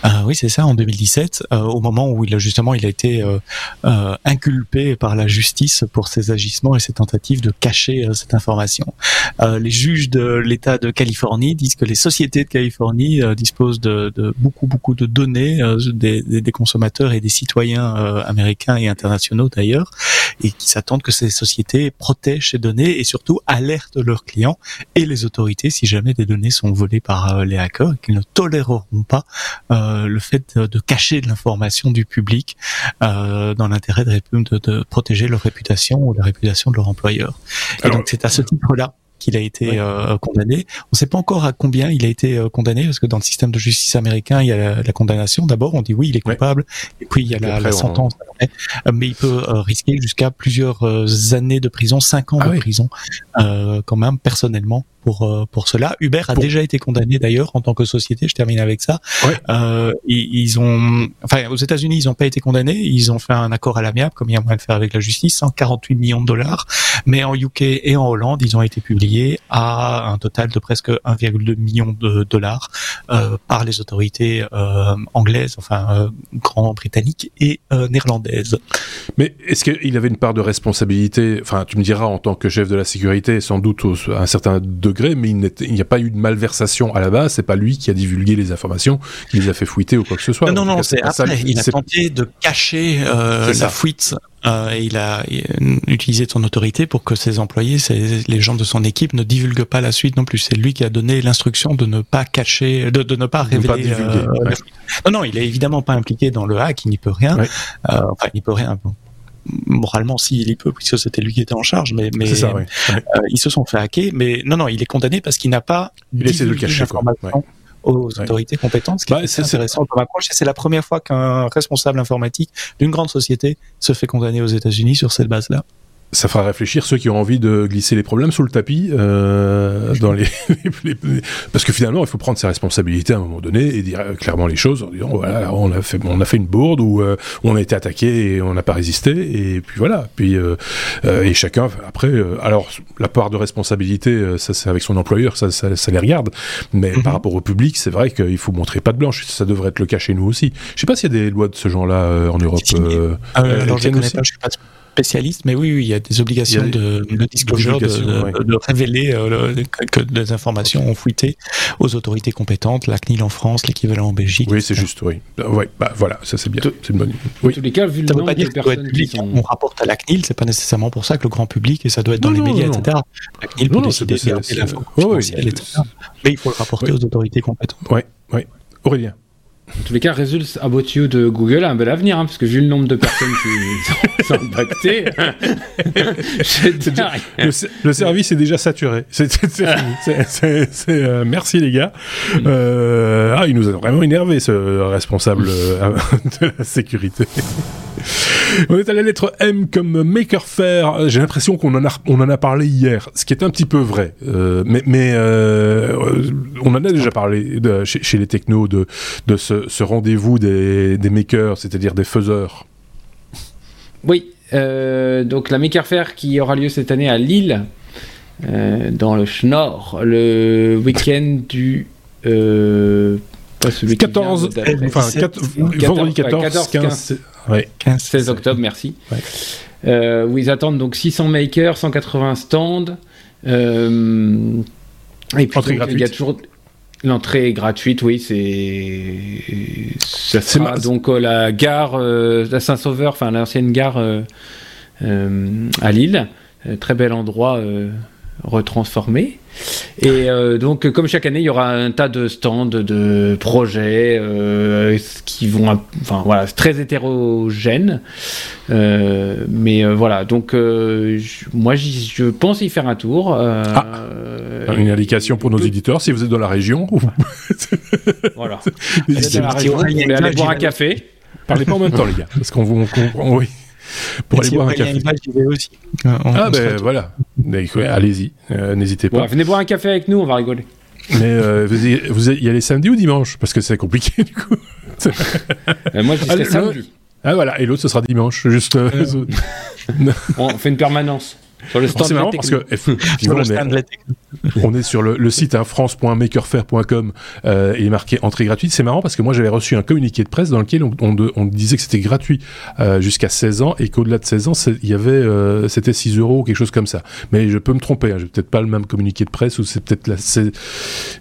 Euh, oui, c'est ça, en deux mille dix-sept, euh, au moment où il a justement il a été euh, euh, inculpé par la justice pour ses agissements et ses tentatives de cacher euh, cette information. Euh, les juges de l'État de Californie disent que les sociétés de Californie euh, disposent de, de beaucoup beaucoup de données euh, des, des consommateurs et des citoyens euh, américains et internationaux d'ailleurs, et qui s'attendent que ces sociétés protègent ces données et surtout alertent leurs clients et les autorités si jamais des données sont volées par euh, les hackers, et qu'ils ne toléreront pas euh, le fait de, de cacher de l'information du public euh, dans l'intérêt de, de, de protéger leur réputation ou la réputation de leur employeur. Alors, et donc c'est à ce titre-là qu'il a été oui. euh, condamné. On ne sait pas encore à combien il a été euh, condamné, parce que dans le système de justice américain, il y a la, la condamnation. D'abord, on dit oui, il est coupable, oui. et puis il y a la, après, la sentence. On... Euh, mais il peut euh, risquer jusqu'à plusieurs euh, années de prison, cinq ans ah, de oui. prison, euh, quand même, personnellement, pour euh, pour cela. Uber a pour... déjà été condamné, d'ailleurs, en tant que société. Je termine avec ça. Oui. Euh, ils, ils ont, enfin, aux États-Unis, ils n'ont pas été condamnés. Ils ont fait un accord à l'amiable, comme il y a moyen de faire avec la justice, cent quarante-huit millions de dollars. Mais en U K et en Hollande, ils ont été publiés à un total de presque un virgule deux million de dollars euh, par les autorités euh, anglaises, enfin euh, grand-britanniques et euh, néerlandaises. Mais est-ce qu'il avait une part de responsabilité? Enfin, tu me diras, en tant que chef de la sécurité, sans doute au, à un certain degré, mais il n'y a pas eu de malversation à la base. C'est pas lui qui a divulgué les informations, qui les a fait fuiter ou quoi que ce soit. Non, non, non, c'est après. Il a tenté de cacher euh, la fuite. Euh, et il a utilisé son autorité pour que ses employés, ses, les gens de son équipe ne divulguent pas la suite non plus. C'est lui qui a donné l'instruction de ne pas cacher, de, de ne pas révéler. Pas divulguer, euh, ouais. Non, non, il est évidemment pas impliqué dans le hack, il n'y peut rien. Ouais. Euh, enfin, il n'y peut rien. Bon. Moralement, si, il y peut, puisque c'était lui qui était en charge, mais, mais ça, oui. euh, ils se sont fait hacker. Mais non, non, il est condamné parce qu'il n'a pas laissé de le cacher. Aux autorités ouais. compétentes, ce qui bah, est c'est, intéressant c'est... comme approche. Et c'est la première fois qu'un responsable informatique d'une grande société se fait condamner aux États-Unis sur cette base-là. Ça fera réfléchir ceux qui ont envie de glisser les problèmes sous le tapis, euh, dans les, les, les, parce que finalement, il faut prendre ses responsabilités à un moment donné et dire clairement les choses en disant voilà, on a fait, on a fait une bourde ou euh, on a été attaqué et on n'a pas résisté et puis voilà. Puis euh, euh, et chacun après, euh, alors la part de responsabilité, ça c'est avec son employeur, ça, ça, ça les regarde. Mais mm-hmm. par rapport au public, c'est vrai qu'il faut montrer patte blanche. Ça devrait être le cas chez nous aussi. Je sais pas s'il y a des lois de ce genre-là euh, en Europe. Euh, ah, euh, alors je ne connais pas. Je suis pas spécialiste, mais oui, oui, il y a des obligations a de, de disclosure, de, de, ouais. de révéler euh, le, que des informations okay. ont fuité aux autorités compétentes, la C N I L en France, l'équivalent en Belgique. Oui, c'est et cetera juste, oui. Ouais, bah, voilà, ça c'est bien. Tout, c'est une bonne idée. Oui. Tous les cas, vu ça le nombre de personnes qui sont... On rapporte à la C N I L, c'est pas nécessairement pour ça que le grand public, et ça doit être non, dans non, les médias, non. et cetera. La C N I L non, peut non, décider de garder l'info confidentielle, et cetera. Mais il faut le rapporter ouais. aux autorités compétentes. Oui, oui. Aurélien. En tous les cas, Results About You de Google a un bel avenir, hein, parce que vu le nombre de personnes qui sont impactées, le, le service est déjà saturé. C'est, c'est, c'est, c'est, c'est, euh, merci les gars. Euh, ah, il nous a vraiment énervé ce responsable euh, de la sécurité. On est à la lettre M comme Maker Faire. J'ai l'impression qu'on en a on en a parlé hier, ce qui est un petit peu vrai. Euh, mais mais euh, on en a déjà parlé de, chez, chez les technos de de ce, ce rendez-vous des des makers, c'est-à-dire des faiseurs. Oui, euh, donc la Maker Faire qui aura lieu cette année à Lille, euh, dans le Schnorr, le week-end du. Euh, quatorze, enfin, vendredi quatorze, quinze, quinze, seize octobre, merci. Ouais. Euh, où ils attendent donc six cents makers, cent quatre-vingts stands. Euh, et puis, entrée donc, il y a toujours l'entrée est gratuite, oui. C'est ça sera c'est donc euh, la gare, euh, la Saint-Sauveur, enfin l'ancienne gare euh, euh, à Lille, euh, très bel endroit. Euh, retransformé et euh, donc comme chaque année il y aura un tas de stands de projets euh, qui vont enfin voilà très hétérogènes euh, mais euh, voilà donc euh, j- moi j- je pense y faire un tour euh, ah, euh, une indication pour nos éditeurs si vous êtes dans la région voilà vous êtes dans la région vous voulez aller boire un café parlez pas en même temps les gars parce qu'on vous comprend oui pour aller si boire un café. Aussi. On, ah on ben voilà, allez-y, euh, n'hésitez pas. Ouais, venez boire un café avec nous, on va rigoler. Mais euh, vous, y, vous y allez samedi ou dimanche? Parce que c'est compliqué du coup. euh, moi je serai samedi. Ah voilà, et l'autre ce sera dimanche, juste. Euh, euh... on fait une permanence. Sur le stand c'est marrant parce que F, on, est, on est sur le, le site hein, france point maker faire point com euh, il est marqué entrée gratuite. C'est marrant parce que moi j'avais reçu un communiqué de presse dans lequel on, on, de, on disait que c'était gratuit euh, jusqu'à seize ans et qu'au-delà de seize ans il y avait euh, c'était six euros ou quelque chose comme ça. Mais je peux me tromper, hein, j'ai peut-être pas le même communiqué de presse ou c'est peut-être la, c'est,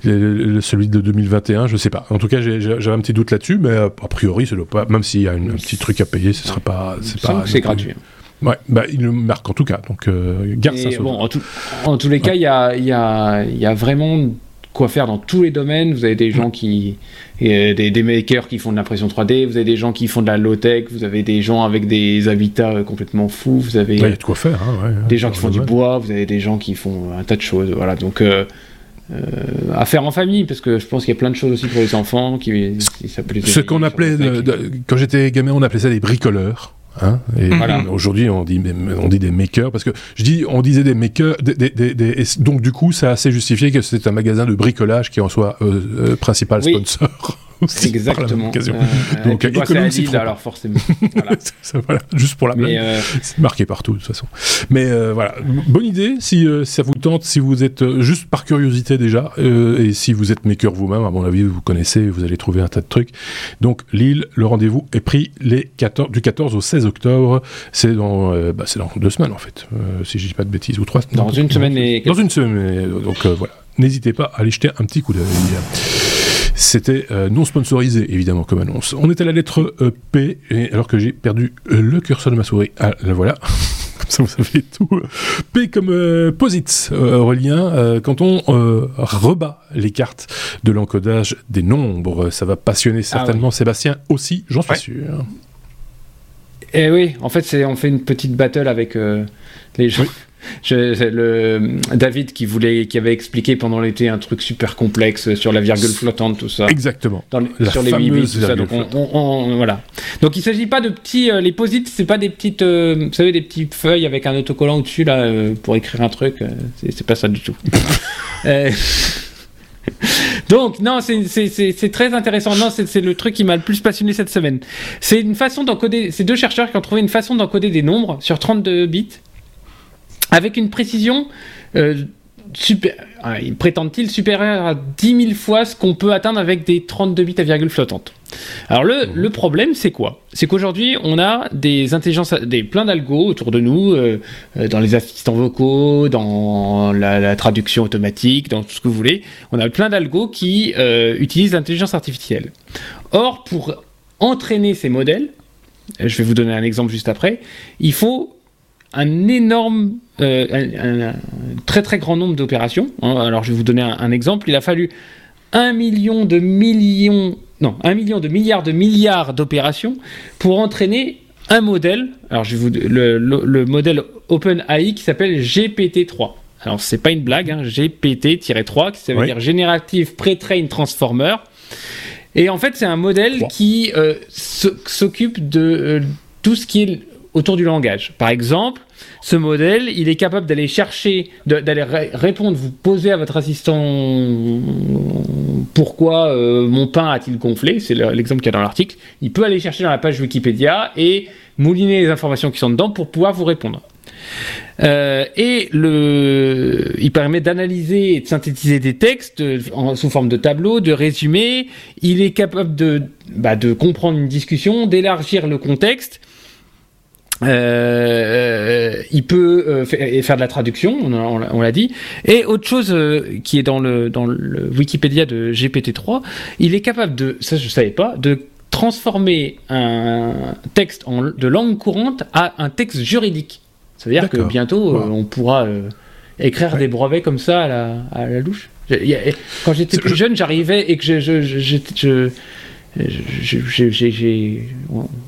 le, celui de deux mille vingt et un, je sais pas. En tout cas j'ai, j'ai, j'avais un petit doute là-dessus, mais euh, a priori ça doit pas, même s'il y a une, un petit truc à payer, ce sera pas. C'est, pas, c'est pas, gratuit. Hein. Ouais, bah, il le marque en tout cas, donc euh, garde et ça. Bon, en, tout, en tous les ouais. cas, il y a, y, a, y a vraiment quoi faire dans tous les domaines. Vous avez des gens qui, des, des makers qui font de l'impression trois D, vous avez des gens qui font de la low-tech, vous avez des gens avec des habitats complètement fous, vous avez ouais, y a de quoi faire, hein, ouais, des gens qui font du bois, vous avez des gens qui font un tas de choses, voilà, donc euh, euh, à faire en famille, parce que je pense qu'il y a plein de choses aussi pour les enfants qui, qui ça plaît, ce qu'on appelait, le, de, quand j'étais gamin on appelait ça des bricoleurs. Hein, et voilà. Aujourd'hui, on dit, on dit des makers, parce que je dis, on disait des makers, des, des, des, des, donc du coup, ça a assez justifié que c'est un magasin de bricolage qui en soit euh, euh, principal sponsor. Oui, exactement. Euh, donc, bah, c'est à Lille, alors forcément. Voilà. Ça, voilà, juste pour la blague. Euh... C'est marqué partout, de toute façon. Mais euh, voilà, bonne idée, si euh, ça vous tente, si vous êtes euh, juste par curiosité déjà, euh, et si vous êtes maker vous-même, à mon avis, vous connaissez, vous allez trouver un tas de trucs. Donc, Lille, le rendez-vous est pris les quatorze, du quatorze au seize octobre, c'est dans, euh, bah c'est dans deux semaines en fait, euh, si je dis pas de bêtises, ou trois. Dans une semaine et quelques... Dans une semaine, donc euh, voilà. N'hésitez pas à aller jeter un petit coup d'œil. C'était euh, non sponsorisé, évidemment, comme annonce. On est à la lettre euh, P, et alors que j'ai perdu euh, le curseur de ma souris. Ah, la voilà. Comme ça, vous savez tout. P comme euh, Posit, euh, Aurélien. Euh, quand on euh, rebat les cartes de l'encodage des nombres, ça va passionner certainement ah, oui. Sébastien aussi, j'en suis ouais. sûr. Eh oui, en fait, c'est, on fait une petite battle avec euh, les gens. Oui. Je, c'est le, David qui, voulait, qui avait expliqué pendant l'été un truc super complexe sur la virgule flottante, tout ça. Exactement. Dans les, sur les mini-bits, tout ça. Donc, on, on, on, voilà. Donc, il ne s'agit pas de petits... Euh, les posits, c'est pas des petites... Euh, vous savez, des petites feuilles avec un autocollant au-dessus, là, euh, pour écrire un truc. Euh, c'est, c'est pas ça du tout. euh... Donc non, c'est, c'est, c'est, c'est très intéressant. Non, c'est, c'est le truc qui m'a le plus passionné cette semaine. C'est une façon d'encoder. C'est deux chercheurs qui ont trouvé une façon d'encoder des nombres sur trente-deux bits avec une précision euh, super. Euh, ils prétendent-ils supérieure à dix mille fois ce qu'on peut atteindre avec des trente-deux bits à virgule flottante. Alors le, le problème, c'est quoi ? C'est qu'aujourd'hui, on a des intelligences, des plein d'algos autour de nous, euh, dans les assistants vocaux, dans la, la traduction automatique, dans tout ce que vous voulez. On a plein d'algos qui euh, utilisent l'intelligence artificielle. Or, pour entraîner ces modèles, je vais vous donner un exemple juste après, il faut un énorme, euh, un, un, un très très grand nombre d'opérations. Alors, je vais vous donner un, un exemple. Il a fallu un million de millions... Non, un million de milliards de milliards d'opérations pour entraîner un modèle. Alors, je vous le, le, le modèle OpenAI qui s'appelle G P T trois. Alors, c'est pas une blague, hein, G P T trois, qui ça veut oui. dire Generative Pre-trained Transformer. Et en fait, c'est un modèle wow. qui euh, s'occupe de euh, tout ce qui est autour du langage. Par exemple, ce modèle, il est capable d'aller chercher, de, d'aller ré- répondre, vous posez à votre assistant pourquoi euh, mon pain a-t-il gonflé, c'est le, l'exemple qu'il y a dans l'article. Il peut aller chercher dans la page Wikipédia et mouliner les informations qui sont dedans pour pouvoir vous répondre. Euh, et le, il permet d'analyser et de synthétiser des textes en, sous forme de tableaux, de résumés. Il est capable de, bah, de comprendre une discussion, d'élargir le contexte. Euh, il peut euh, faire de la traduction, on, on, on l'a dit. Et autre chose euh, qui est dans le, dans le Wikipédia de G P T trois, il est capable de, ça je savais pas, de transformer un texte en, de langue courante à un texte juridique. Ça veut dire D'accord. que bientôt wow. euh, on pourra euh, écrire ouais. des brevets comme ça à la, à la louche. Quand j'étais plus jeune, j'arrivais et que je, je, je, je, je J'ai, j'ai, j'ai, j'ai,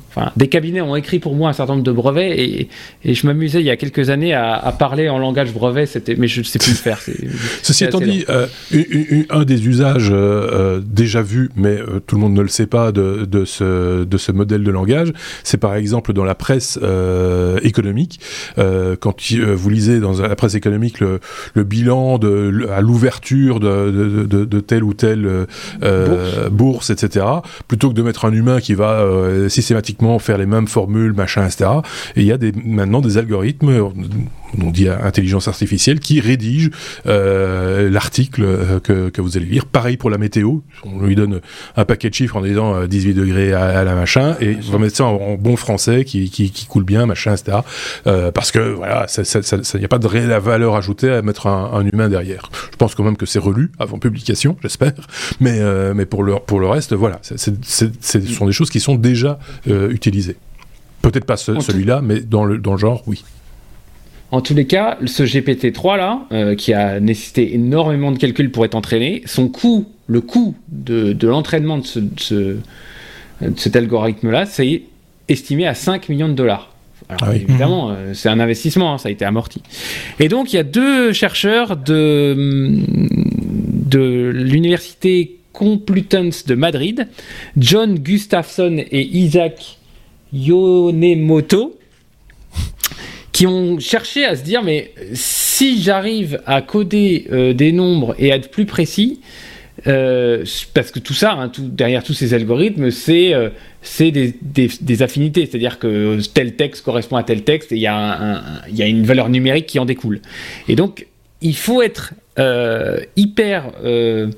enfin, des cabinets ont écrit pour moi un certain nombre de brevets et, et je m'amusais il y a quelques années à, à parler en langage brevet, c'était, mais je ne sais plus le faire. C'est, Ceci étant dit, euh, un, un des usages euh, déjà vu, mais euh, tout le monde ne le sait pas, de, de, ce, de ce modèle de langage, c'est par exemple dans la presse euh, économique. Euh, quand euh, vous lisez dans la presse économique le, le bilan de, à l'ouverture de, de, de, de telle ou telle euh, bourse. bourse, et cetera, plutôt que de mettre un humain qui va euh, systématiquement faire les mêmes formules, machin, et cetera. Et il y a des, maintenant des algorithmes, on dit intelligence artificielle, qui rédigent euh, l'article que, que vous allez lire. Pareil pour la météo, on lui donne un paquet de chiffres en disant euh, dix-huit degrés à, à la machin, et on va mettre ça en, en bon français, qui, qui, qui coule bien, machin, et cetera. Euh, parce que, voilà, il n'y a pas de réelle valeur ajoutée à mettre un, un humain derrière. Je pense quand même que c'est relu avant publication, j'espère, mais, euh, mais pour, le, pour le reste, voilà. C'est, c'est, c'est, ce sont des choses qui sont déjà euh, utilisées. Peut-être pas ce, celui-là, mais dans le, dans le genre, oui. En tous les cas, ce G P T trois là, euh, qui a nécessité énormément de calculs pour être entraîné, son coût, le coût de, de l'entraînement de, ce, de, ce, de cet algorithme là, c'est estimé à cinq millions de dollars. Alors, ah oui. Évidemment, euh, c'est un investissement, hein, ça a été amorti. Et donc, il y a deux chercheurs de, de l'université Complutense de Madrid, John Gustafsson et Isaac Yonemoto, qui ont cherché à se dire, mais si j'arrive à coder euh, des nombres et à être plus précis, euh, parce que tout ça, hein, tout, derrière tous ces algorithmes, c'est, euh, c'est des, des, des affinités, c'est-à-dire que tel texte correspond à tel texte et il y, y a une valeur numérique qui en découle. Et donc, il faut être euh, hyper euh,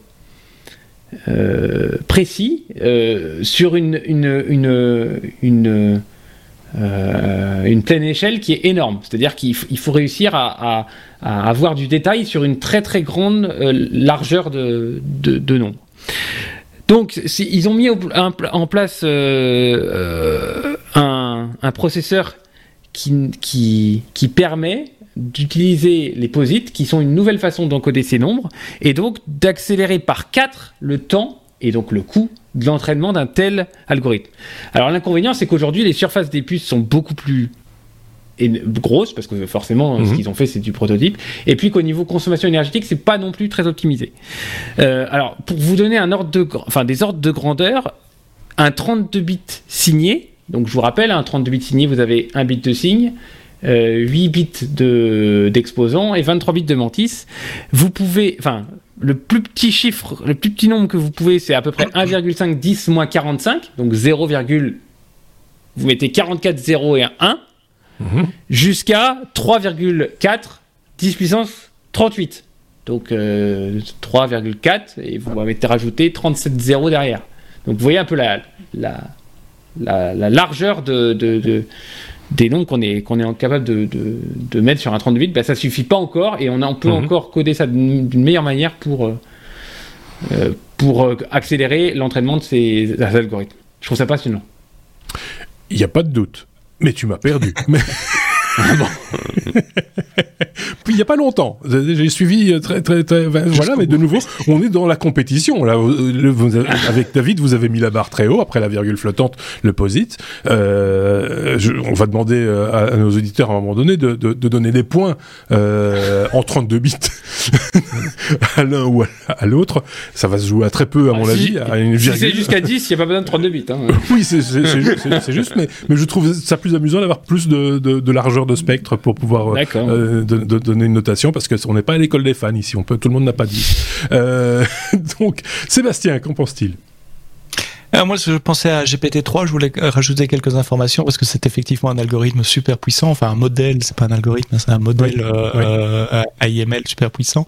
euh, précis euh, sur une... une, une, une, une Euh, une pleine échelle qui est énorme, c'est-à-dire qu'il f- il faut réussir à, à, à avoir du détail sur une très très grande euh, largeur de, de, de nombre. Donc ils ont mis au, un, en place euh, un, un processeur qui, qui, qui permet d'utiliser les posits, qui sont une nouvelle façon d'encoder ces nombres, et donc d'accélérer par quatre le temps et donc le coût de l'entraînement d'un tel algorithme. Alors l'inconvénient, c'est qu'aujourd'hui les surfaces des puces sont beaucoup plus grosses, parce que forcément mm-hmm. ce qu'ils ont fait c'est du prototype, et puis qu'au niveau consommation énergétique c'est pas non plus très optimisé. Euh, alors pour vous donner un ordre de, enfin, des ordres de grandeur, un trente-deux bits signé, donc je vous rappelle, un trente-deux bits signé, vous avez un bit de signe, euh, huit bits de, d'exposants et vingt-trois bits de mantis. Vous pouvez, enfin le plus petit chiffre, le plus petit nombre que vous pouvez, c'est à peu près un virgule cinq dix moins quarante-cinq, donc zéro, vous mettez quarante-quatre zéro et un, un, mmh. jusqu'à trois virgule quatre dix puissance trente-huit. Donc euh, trois virgule quatre, et vous mettez rajouter trente-sept zéros derrière. Donc vous voyez un peu la, la, la, la largeur de, de, de, des nombres qu'on est, qu'on est capable de, de, de mettre sur un trente-deux bits, bah ça suffit pas encore, et on, a, on peut mmh. encore coder ça d'une, d'une meilleure manière pour, euh, pour accélérer l'entraînement de ces algorithmes. Je trouve ça passionnant. Il n'y a pas de doute, mais tu m'as perdu. mais... Puis il n'y a pas longtemps, j'ai suivi très très très. Ben, voilà, mais de nouveau, on est dans la compétition. Là, le, vous, avec David, vous avez mis la barre très haut après la virgule flottante, le POSIT. Euh, je, on va demander à, à nos auditeurs à un moment donné de, de, de donner des points euh, en trente-deux bits à l'un ou à, à l'autre. Ça va se jouer à très peu, à mon ah, si, avis. À une virgule. Si c'est jusqu'à dix, il n'y a pas besoin de trente-deux bits. Hein. Oui, c'est, c'est, c'est, juste, c'est, c'est juste, mais, mais je trouve ça plus amusant d'avoir plus de, de, de largeur de spectre pour pouvoir euh, de, de donner une notation, parce qu'on n'est pas à l'école des fans ici, on peut, tout le monde n'a pas dit. Euh, donc, Sébastien, qu'en pense-t-il ? Alors moi, je pensais à G P T trois, je voulais rajouter quelques informations, parce que c'est effectivement un algorithme super puissant, enfin un modèle, c'est pas un algorithme, c'est un modèle oui, euh, oui. Euh, A I M L super puissant.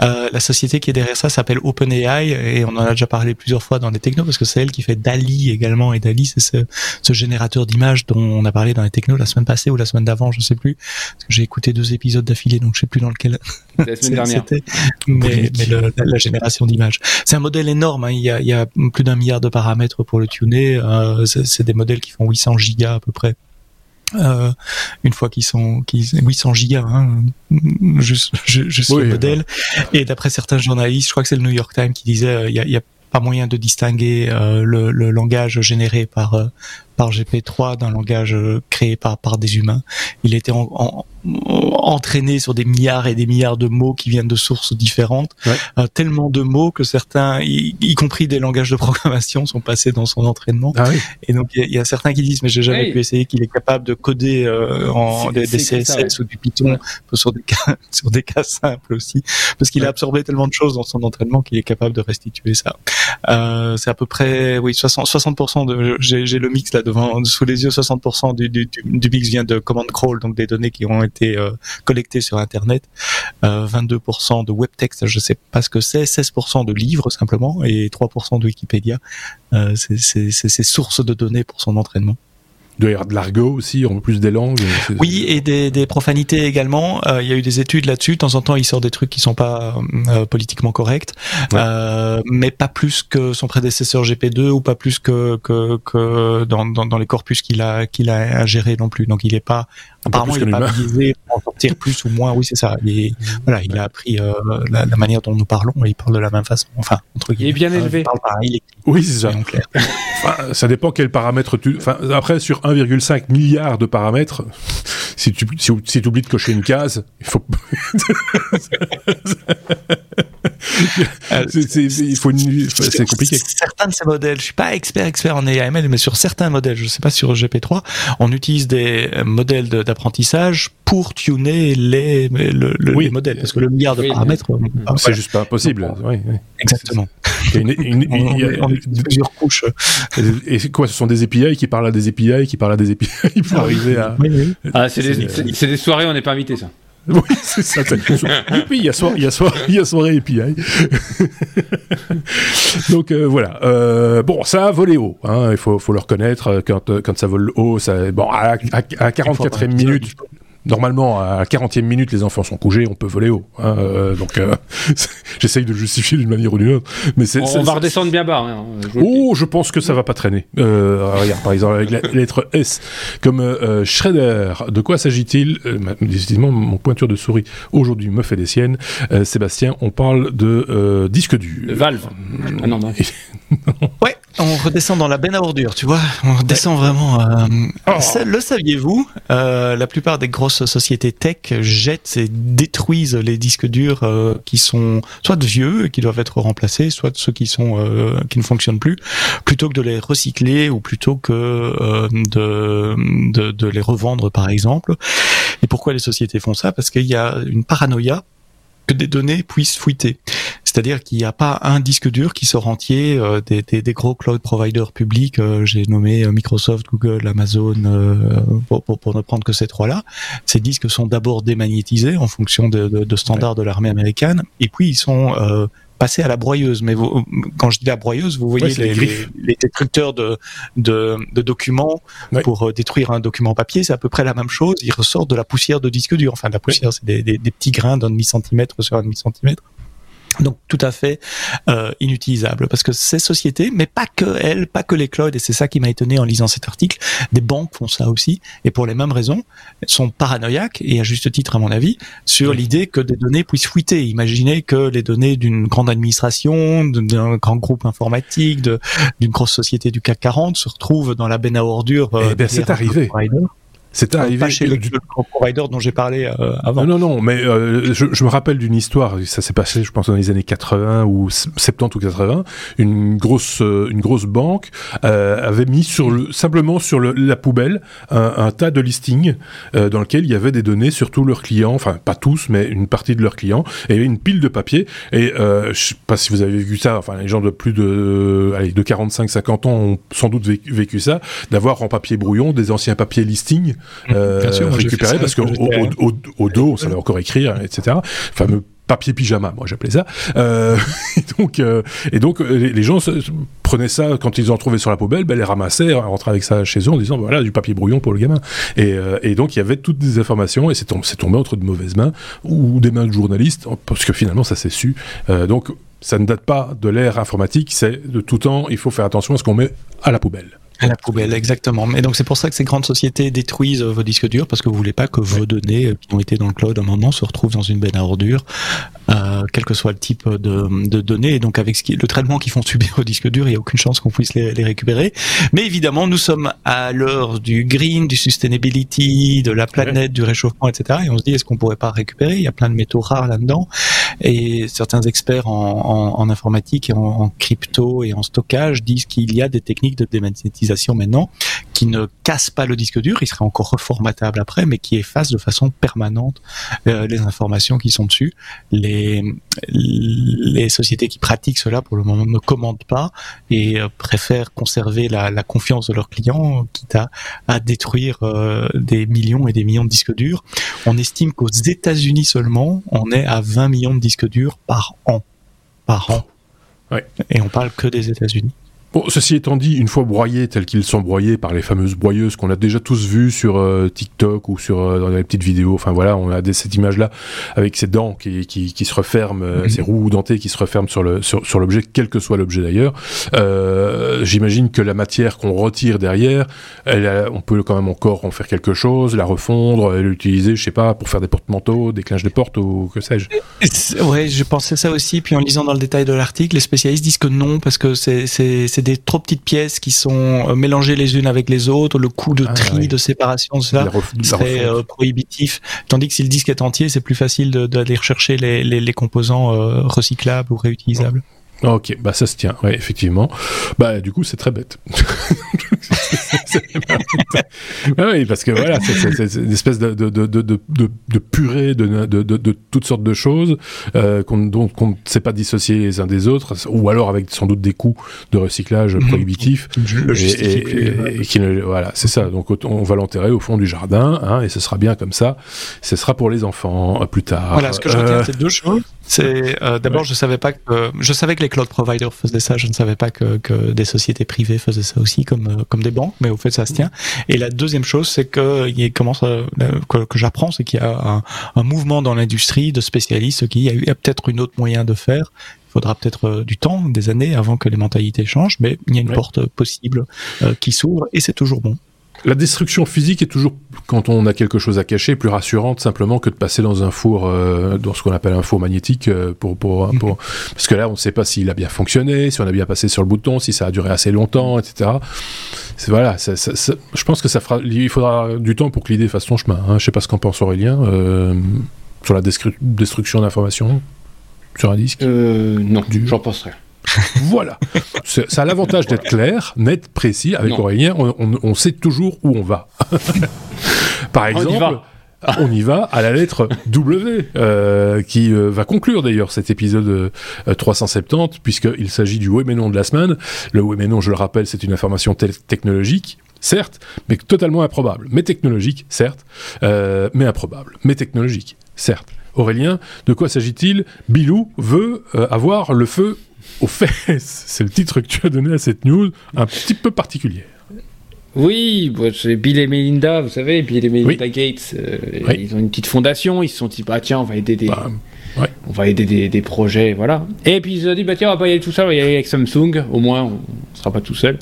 Euh, la société qui est derrière ça s'appelle OpenAI, et on en a déjà parlé plusieurs fois dans les technos, parce que c'est elle qui fait Dali également, et Dali, c'est ce, ce générateur d'images dont on a parlé dans les technos la semaine passée ou la semaine d'avant, je sais plus, parce que j'ai écouté deux épisodes d'affilée, donc je sais plus dans lequel la semaine dernière. C'était, mais, mais le, la, la génération d'images. C'est un modèle énorme, hein, il y a, il y a plus d'un milliard de paramètres pour le tuner, euh, c'est, c'est des modèles qui font huit cents gigas à peu près. Euh, une fois qu'ils sont, qu'ils, huit cents gigas, hein, juste, juste oui, le modèle. Ouais. Et d'après certains journalistes, je crois que c'est le New York Times qui disait, il euh, n'y a, a pas moyen de distinguer euh, le, le langage généré par euh, par G P T trois d'un langage créé par par des humains. Il était en, en, entraîné sur des milliards et des milliards de mots qui viennent de sources différentes, ouais. euh, tellement de mots que certains, y, y compris des langages de programmation, sont passés dans son entraînement. Ah oui. Et donc il y, y a certains qui disent mais j'ai jamais hey. pu essayer qu'il est capable de coder euh, en c'est, des, des c'est C S S ça, ouais. ou du Python ouais. sur des cas sur des cas simples aussi, parce qu'il ouais. a absorbé tellement de choses dans son entraînement qu'il est capable de restituer ça. Euh, c'est à peu près oui soixante pour cent de j'ai, j'ai le mix là devant, sous les yeux, soixante pour cent du, du, du mix vient de command crawl, donc des données qui ont été euh, collectées sur Internet, euh, vingt-deux pour cent de web texte, je sais pas ce que c'est, seize pour cent de livres simplement, et trois pour cent de Wikipédia. Euh, c'est, c'est, c'est, c'est source de données pour son entraînement. Il doit y avoir de l'argot aussi, en plus des langues. C'est... Oui, et des, des profanités également. Il euh, y a eu des études là-dessus. De temps en temps, il sort des trucs qui sont pas euh, politiquement corrects, ouais. euh, mais pas plus que son prédécesseur G P deux ou pas plus que que, que dans, dans dans les corpus qu'il a qu'il a ingéré non plus. Donc, il est pas Apparemment, il n'est pas biaisé pour en sortir plus ou moins. Oui, c'est ça. Et, voilà, il a appris euh, la, la manière dont nous parlons et il parle de la même façon. Enfin, entre guillemets. Il est bien élevé. Il parle pareil. Oui, c'est ça. En clair. Enfin, ça dépend quel paramètre tu. Enfin, après, sur un virgule cinq milliard de paramètres, si tu si, si tu oublies de cocher une case, il faut. c'est, c'est, c'est, il faut une... c'est compliqué. Certains de ces modèles, je suis pas expert expert en A I M L, mais sur certains modèles, je sais pas sur G P trois, on utilise des modèles de, d'apprentissage pour tuner les, le, le, oui, les modèles, parce que le milliard de oui, paramètres, oui. Bah, c'est voilà. juste pas possible. Donc, oui, oui. Exactement. Il y a une, une, on, il y a, on est plusieurs couches. Et quoi, ce sont des A P I qui parlent à des A P I qui parlent à des A P I pour ah, arriver oui, à. Oui, oui. Ah, c'est, c'est, des, c'est, c'est des soirées, on n'est pas invité, ça. Oui, c'est ça. Et puis il y a soirée, il y a soirée, il y a soirée A P I. Donc euh, voilà. Euh, bon, ça a volé haut. Hein, il faut, faut le reconnaître. Quand, quand ça vole haut, ça. Bon, à, à, à quarante-quatrième minute. Normalement, à la quarantième minute, les enfants sont couchés, on peut voler haut. Hein, euh, donc, euh, j'essaye de justifier d'une manière ou d'une autre. Mais c'est, on c'est, va redescendre c'est... bien bas. Hein, je oh, je pense que ça va pas traîner. Euh, regarde, par exemple, avec la lettre S, comme euh, Shredder. De quoi s'agit-il ? euh, Décidément, mon pointeur de souris aujourd'hui me fait des siennes. Euh, Sébastien, on parle de euh, disque dur. De Valve. Ah non, non. Ouais, on redescend dans la benne à ordures, tu vois. On redescend ouais. vraiment. Euh... Oh. Ça, le saviez-vous ? euh, La plupart des grosses sociétés tech jettent et détruisent les disques durs euh, qui sont soit vieux et qui doivent être remplacés, soit ceux qui sont euh, qui ne fonctionnent plus, plutôt que de les recycler ou plutôt que euh, de, de de les revendre par exemple. Et pourquoi les sociétés font ça ? Parce qu'il y a une paranoïa que des données puissent fuiter. C'est-à-dire qu'il n'y a pas un disque dur qui sort entier euh, des, des, des gros cloud providers publics. Euh, j'ai nommé Microsoft, Google, Amazon, euh, pour, pour, pour ne prendre que ces trois-là. Ces disques sont d'abord démagnétisés en fonction de, de, de standards de l'armée américaine, et puis ils sont euh, passés à la broyeuse. Mais vous, quand je dis la broyeuse, vous voyez ouais, les, les, les détructeurs de, de, de documents ouais. pour euh, détruire un document papier, c'est à peu près la même chose. Ils ressortent de la poussière de disque dur. Enfin, de la poussière, ouais. c'est des, des, des petits grains d'un demi-centimètre sur un demi-centimètre. Donc tout à fait euh, inutilisable parce que ces sociétés, mais pas que elles, pas que les clouds, et c'est ça qui m'a étonné en lisant cet article, des banques font ça aussi et pour les mêmes raisons, sont paranoïaques et à juste titre à mon avis, sur l'idée que des données puissent fuiter. Imaginez que les données d'une grande administration, d'un grand groupe informatique, de, d'une grosse société du C A C quarante se retrouvent dans la benne à ordures. Euh, eh ben c'est arrivé. C'est arrivé. Pas chez le, du... le provider dont j'ai parlé euh, avant. Non, non, non, mais euh, je, je me rappelle d'une histoire. Ça s'est passé, je pense, dans les années quatre-vingts ou soixante-dix ou quatre-vingts. Une grosse, une grosse banque euh, avait mis sur le, simplement sur le, la poubelle un, un tas de listings euh, dans lequel il y avait des données sur tous leurs clients. Enfin, pas tous, mais une partie de leurs clients. Et il y avait une pile de papier. Et euh, je sais pas si vous avez vu ça. Enfin, les gens de plus de, allez, de quarante-cinq à cinquante ans ont sans doute vécu, vécu ça, d'avoir en papier brouillon des anciens papiers listings. Euh, récupérer parce qu'au au, au, au dos on savait encore écrire, etc. Fameux papier pyjama, moi j'appelais ça. Euh, et donc, euh, et donc les, les gens se, prenaient ça quand ils en trouvaient sur la poubelle, ben, les ramassaient, rentraient avec ça chez eux en disant voilà du papier brouillon pour le gamin. Et, euh, et donc il y avait toutes des informations et c'est tombé, c'est tombé entre de mauvaises mains ou des mains de journalistes parce que finalement ça s'est su. Euh, donc ça ne date pas de l'ère informatique, c'est de tout temps. Il faut faire attention à ce qu'on met à la poubelle. À la poubelle, exactement. Et donc c'est pour ça que ces grandes sociétés détruisent vos disques durs parce que vous voulez pas que vos données qui ont été dans le cloud à un moment se retrouvent dans une benne à ordures, euh, quel que soit le type de, de données. Et donc avec ce qui, le traitement qu'ils font subir aux disques durs, il n'y a aucune chance qu'on puisse les, les récupérer. Mais évidemment, nous sommes à l'heure du green, du sustainability, de la planète, du réchauffement, et cetera. Et on se dit est-ce qu'on pourrait pas récupérer ? Il y a plein de métaux rares là-dedans. Et certains experts en, en, en informatique et en, en crypto et en stockage disent qu'il y a des techniques de démagnétisation maintenant qui ne cassent pas le disque dur, il serait encore reformatable après, mais qui effacent de façon permanente euh, les informations qui sont dessus. Les, les sociétés qui pratiquent cela pour le moment ne commandent pas et euh, préfèrent conserver la, la confiance de leurs clients, quitte à, à détruire euh, des millions et des millions de disques durs. On estime qu'aux États-Unis seulement, on est à vingt millions de disques durs par an, par an, ouais. Et on parle que des États-Unis. Bon, ceci étant dit, une fois broyés tels qu'ils sont broyés par les fameuses broyeuses qu'on a déjà tous vues sur euh, TikTok ou sur euh, dans les petites vidéos, enfin voilà, on a des, cette image-là avec ses dents qui, qui, qui se referment, euh, mmh. ses roues dentées qui se referment sur, le, sur, sur l'objet, quel que soit l'objet d'ailleurs. Euh, j'imagine que la matière qu'on retire derrière, elle a, on peut quand même encore en faire quelque chose, la refondre, l'utiliser, je sais pas, pour faire des porte-manteaux, des clinches de porte ou que sais-je. Ouais, je pensais ça aussi, puis en lisant dans le détail de l'article, les spécialistes disent que non, parce que c'est, c'est, c'est des trop petites pièces qui sont mélangées les unes avec les autres, le coût de tri, ah, oui. de séparation, de ça, ref- c'est euh, prohibitif. Tandis que si le disque est entier, c'est plus facile de, d'aller rechercher les, les, les composants euh, recyclables ou réutilisables. Ok, bah ça se tient, ouais, effectivement. Bah du coup, c'est très bête. Ah oui, parce que voilà, c'est, c'est, c'est, c'est une espèce de, de, de, de, de, de purée de, de, de, de toutes sortes de choses euh, qu'on ne qu'on sait pas dissocier les uns des autres, ou alors avec sans doute des coûts de recyclage prohibitifs. Mmh. Et, et, et, et, et qui ne, voilà, c'est ça. Donc on va l'enterrer au fond du jardin, hein, et ce sera bien comme ça. Ce sera pour les enfants plus tard. Voilà, ce que je retiens, euh... c'est deux choses. C'est euh, d'abord, ouais. je savais pas que euh, je savais que les cloud providers faisaient ça. Je ne savais pas que, que des sociétés privées faisaient ça aussi, comme euh, comme des banques. Mais au fait, ça se tient. Et la deuxième chose, c'est que il commence à, que, que j'apprends, c'est qu'il y a un, un mouvement dans l'industrie de spécialistes qui il y, y a peut-être une autre moyen de faire. Il faudra peut-être du temps, des années, avant que les mentalités changent. Mais il y a une ouais. porte possible euh, qui s'ouvre, et c'est toujours bon. La destruction physique est toujours, quand on a quelque chose à cacher, plus rassurante simplement que de passer dans un four, euh, dans ce qu'on appelle un four magnétique, euh, pour, pour, pour, parce que là, on ne sait pas s'il a bien fonctionné, si on a bien passé sur le bouton, si ça a duré assez longtemps, et cetera. C'est, voilà, ça, ça, ça, je pense que ça fera, il faudra du temps pour que l'idée fasse son chemin. Hein. Je ne sais pas ce qu'en pense Aurélien euh, sur la destru- destruction d'informations sur un disque. Euh, non, du... j'en pense rien. Voilà, c'est, ça a l'avantage d'être clair, net, précis. Avec non. Aurélien, on, on, on sait toujours où on va. Par exemple, on y va à la lettre W, euh, qui euh, va conclure d'ailleurs cet épisode euh, trois cent soixante-dix, puisqu'il s'agit du oui mais non de la semaine. Le oui mais non, je le rappelle, c'est une information te- technologique. Certes, mais totalement improbable. Mais technologique, certes, euh, mais improbable. Mais technologique, certes. Aurélien, de quoi s'agit-il ? Bilou veut euh, avoir le feu aux fesses. C'est le titre que tu as donné à cette news, un petit peu particulière. Oui, bon, c'est Bill et Melinda, vous savez, Bill et Melinda oui. Gates, euh, oui. ils ont une petite fondation, ils se sont dit, bah tiens, on va aider des... Bah, ouais. On va aider des, des projets, voilà. Et puis ils se sont dit, bah tiens, on va pas y aller tout seul, on va y aller avec Samsung, au moins on sera pas tout seul.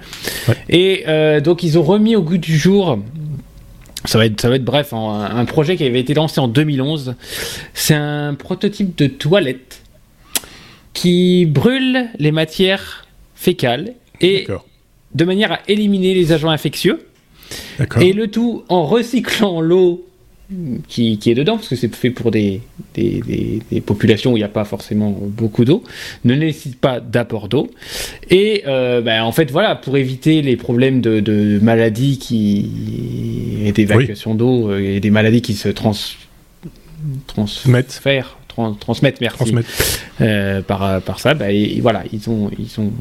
Ouais. Et euh, donc ils ont remis au goût du jour... Ça va être, ça va être bref, hein, un projet qui avait été lancé en deux mille onze. C'est un prototype de toilette qui brûle les matières fécales et D'accord. de manière à éliminer les agents infectieux. D'accord. Et le tout en recyclant l'eau qui, qui est dedans, parce que c'est fait pour des, des, des, des populations où il n'y a pas forcément beaucoup d'eau, ne nécessite pas d'apport d'eau. Et euh, bah, en fait, voilà, pour éviter les problèmes de, de maladies qui... et d'évacuation oui. d'eau, et des maladies qui se trans... transfèrent. transmettre merci transmettre. Euh, par par ça bah, et, et voilà ils ont ils sont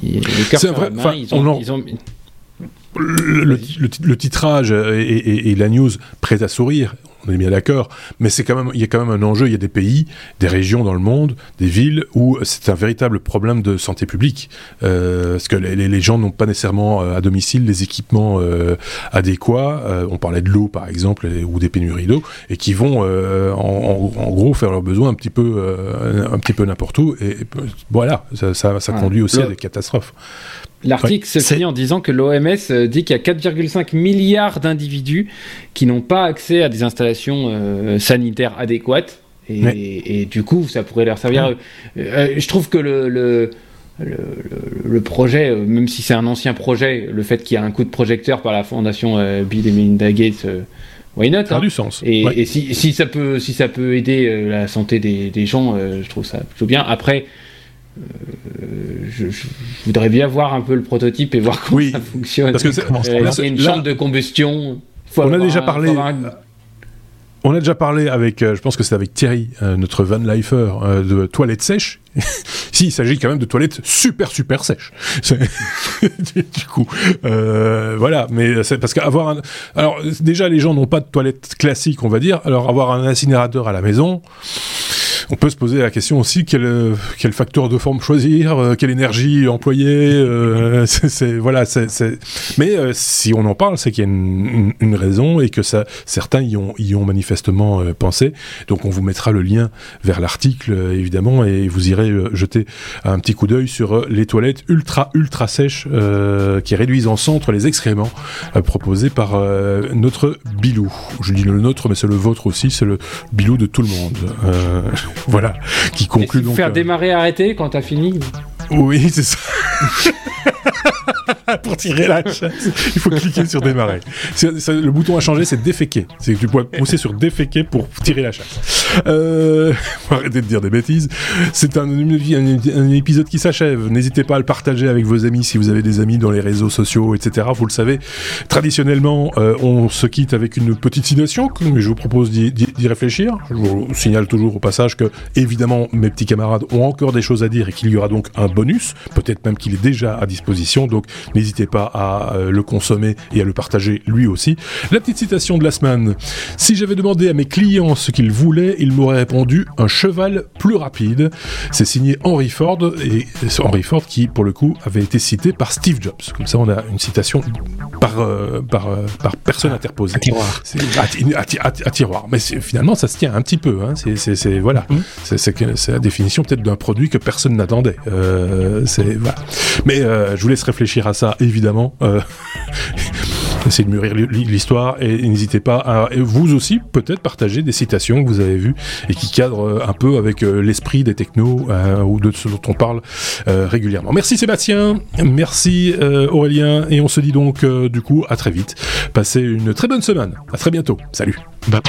ils, ils ont Le, le, le, le titrage et, et, et la news prête à sourire, on est bien d'accord, mais c'est quand même, il y a quand même un enjeu, il y a des pays, des régions dans le monde, des villes où c'est un véritable problème de santé publique, euh, parce que les, les gens n'ont pas nécessairement à domicile les équipements euh, adéquats, euh, on parlait de l'eau par exemple, ou des pénuries d'eau, et qui vont euh, en, en, en gros faire leurs besoins un petit peu, euh, un petit peu n'importe où, et, et voilà, ça, ça, ça conduit aussi à des catastrophes. L'article oui, se finit en disant que l'O M S dit qu'il y a quatre virgule cinq milliards d'individus qui n'ont pas accès à des installations euh, sanitaires adéquates et, mais... et, et du coup ça pourrait leur servir. Ouais. Euh, je trouve que le, le, le, le projet, même si c'est un ancien projet, le fait qu'il y a un coup de projecteur par la fondation euh, Bill et Melinda Gates, euh, why not, ça a hein. du sens. Et, ouais. et si, si, ça peut, si ça peut aider euh, la santé des, des gens, euh, je trouve ça plutôt bien. Après, Euh, je, je voudrais bien voir un peu le prototype et voir comment oui, ça fonctionne. Parce que c'est, euh, là, c'est une chambre là, de combustion. Faut on a déjà un, parlé. On a déjà parlé avec, euh, je pense que c'est avec Thierry, euh, notre van lifer, euh, de toilettes sèches. Si, il s'agit quand même de toilettes super super sèches. C'est... du coup, euh, voilà. Mais c'est parce qu'avoir un, alors déjà les gens n'ont pas de toilettes classiques, on va dire. Alors avoir un incinérateur à la maison. On peut se poser la question aussi quel, quel facteur de forme choisir, quelle énergie employer. Euh, c'est, c'est, voilà, c'est, c'est... Mais euh, si on en parle, c'est qu'il y a une, une, une raison et que ça, certains y ont, y ont manifestement euh, pensé. Donc on vous mettra le lien vers l'article, euh, évidemment, et vous irez euh, jeter un petit coup d'œil sur euh, les toilettes ultra, ultra sèches euh, qui réduisent en centre les excréments euh, proposés par euh, notre Bilou. Je dis le nôtre, mais c'est le vôtre aussi, c'est le Bilou de tout le monde. Euh, voilà, qui conclut donc... Faire euh... démarrer, arrêter quand t'as fini. Oui, c'est ça. Pour tirer la chasse, il faut cliquer sur démarrer. C'est, ça, le bouton à changer, c'est déféquer. C'est que tu peux pousser sur déféquer pour tirer la chasse. Euh, arrêtez de dire des bêtises. C'est un, un, un épisode qui s'achève. N'hésitez pas à le partager avec vos amis si vous avez des amis dans les réseaux sociaux, et cetera. Vous le savez, traditionnellement, euh, on se quitte avec une petite citation. Mais je vous propose d'y, d'y réfléchir. Je vous signale toujours au passage que, évidemment, mes petits camarades ont encore des choses à dire et qu'il y aura donc un bonus. Peut-être même qu'il est déjà à disposition. Donc, n'hésitez pas à le consommer et à le partager lui aussi. La petite citation de la semaine. Si j'avais demandé à mes clients ce qu'ils voulaient, ils m'auraient répondu un cheval plus rapide. C'est signé Henry Ford, et Henry Ford qui, pour le coup, avait été cité par Steve Jobs. Comme ça, on a une citation par, euh, par, euh, par personne interposée. À tiroir. C'est, à, à, à, à tiroir. Mais finalement, ça se tient un petit peu. Hein. C'est, c'est, c'est, voilà. Mm. C'est, c'est, c'est la définition peut-être d'un produit que personne n'attendait. Euh, c'est, voilà. Mais euh, je vous laisse réfléchir à ça, évidemment. Euh... Essayez de mûrir l'histoire et n'hésitez pas à vous aussi peut-être partager des citations que vous avez vues et qui cadrent un peu avec l'esprit des technos euh, ou de ce dont on parle euh, régulièrement. Merci Sébastien, merci euh, Aurélien, et on se dit donc euh, du coup à très vite. Passez une très bonne semaine, à très bientôt, salut. Bye.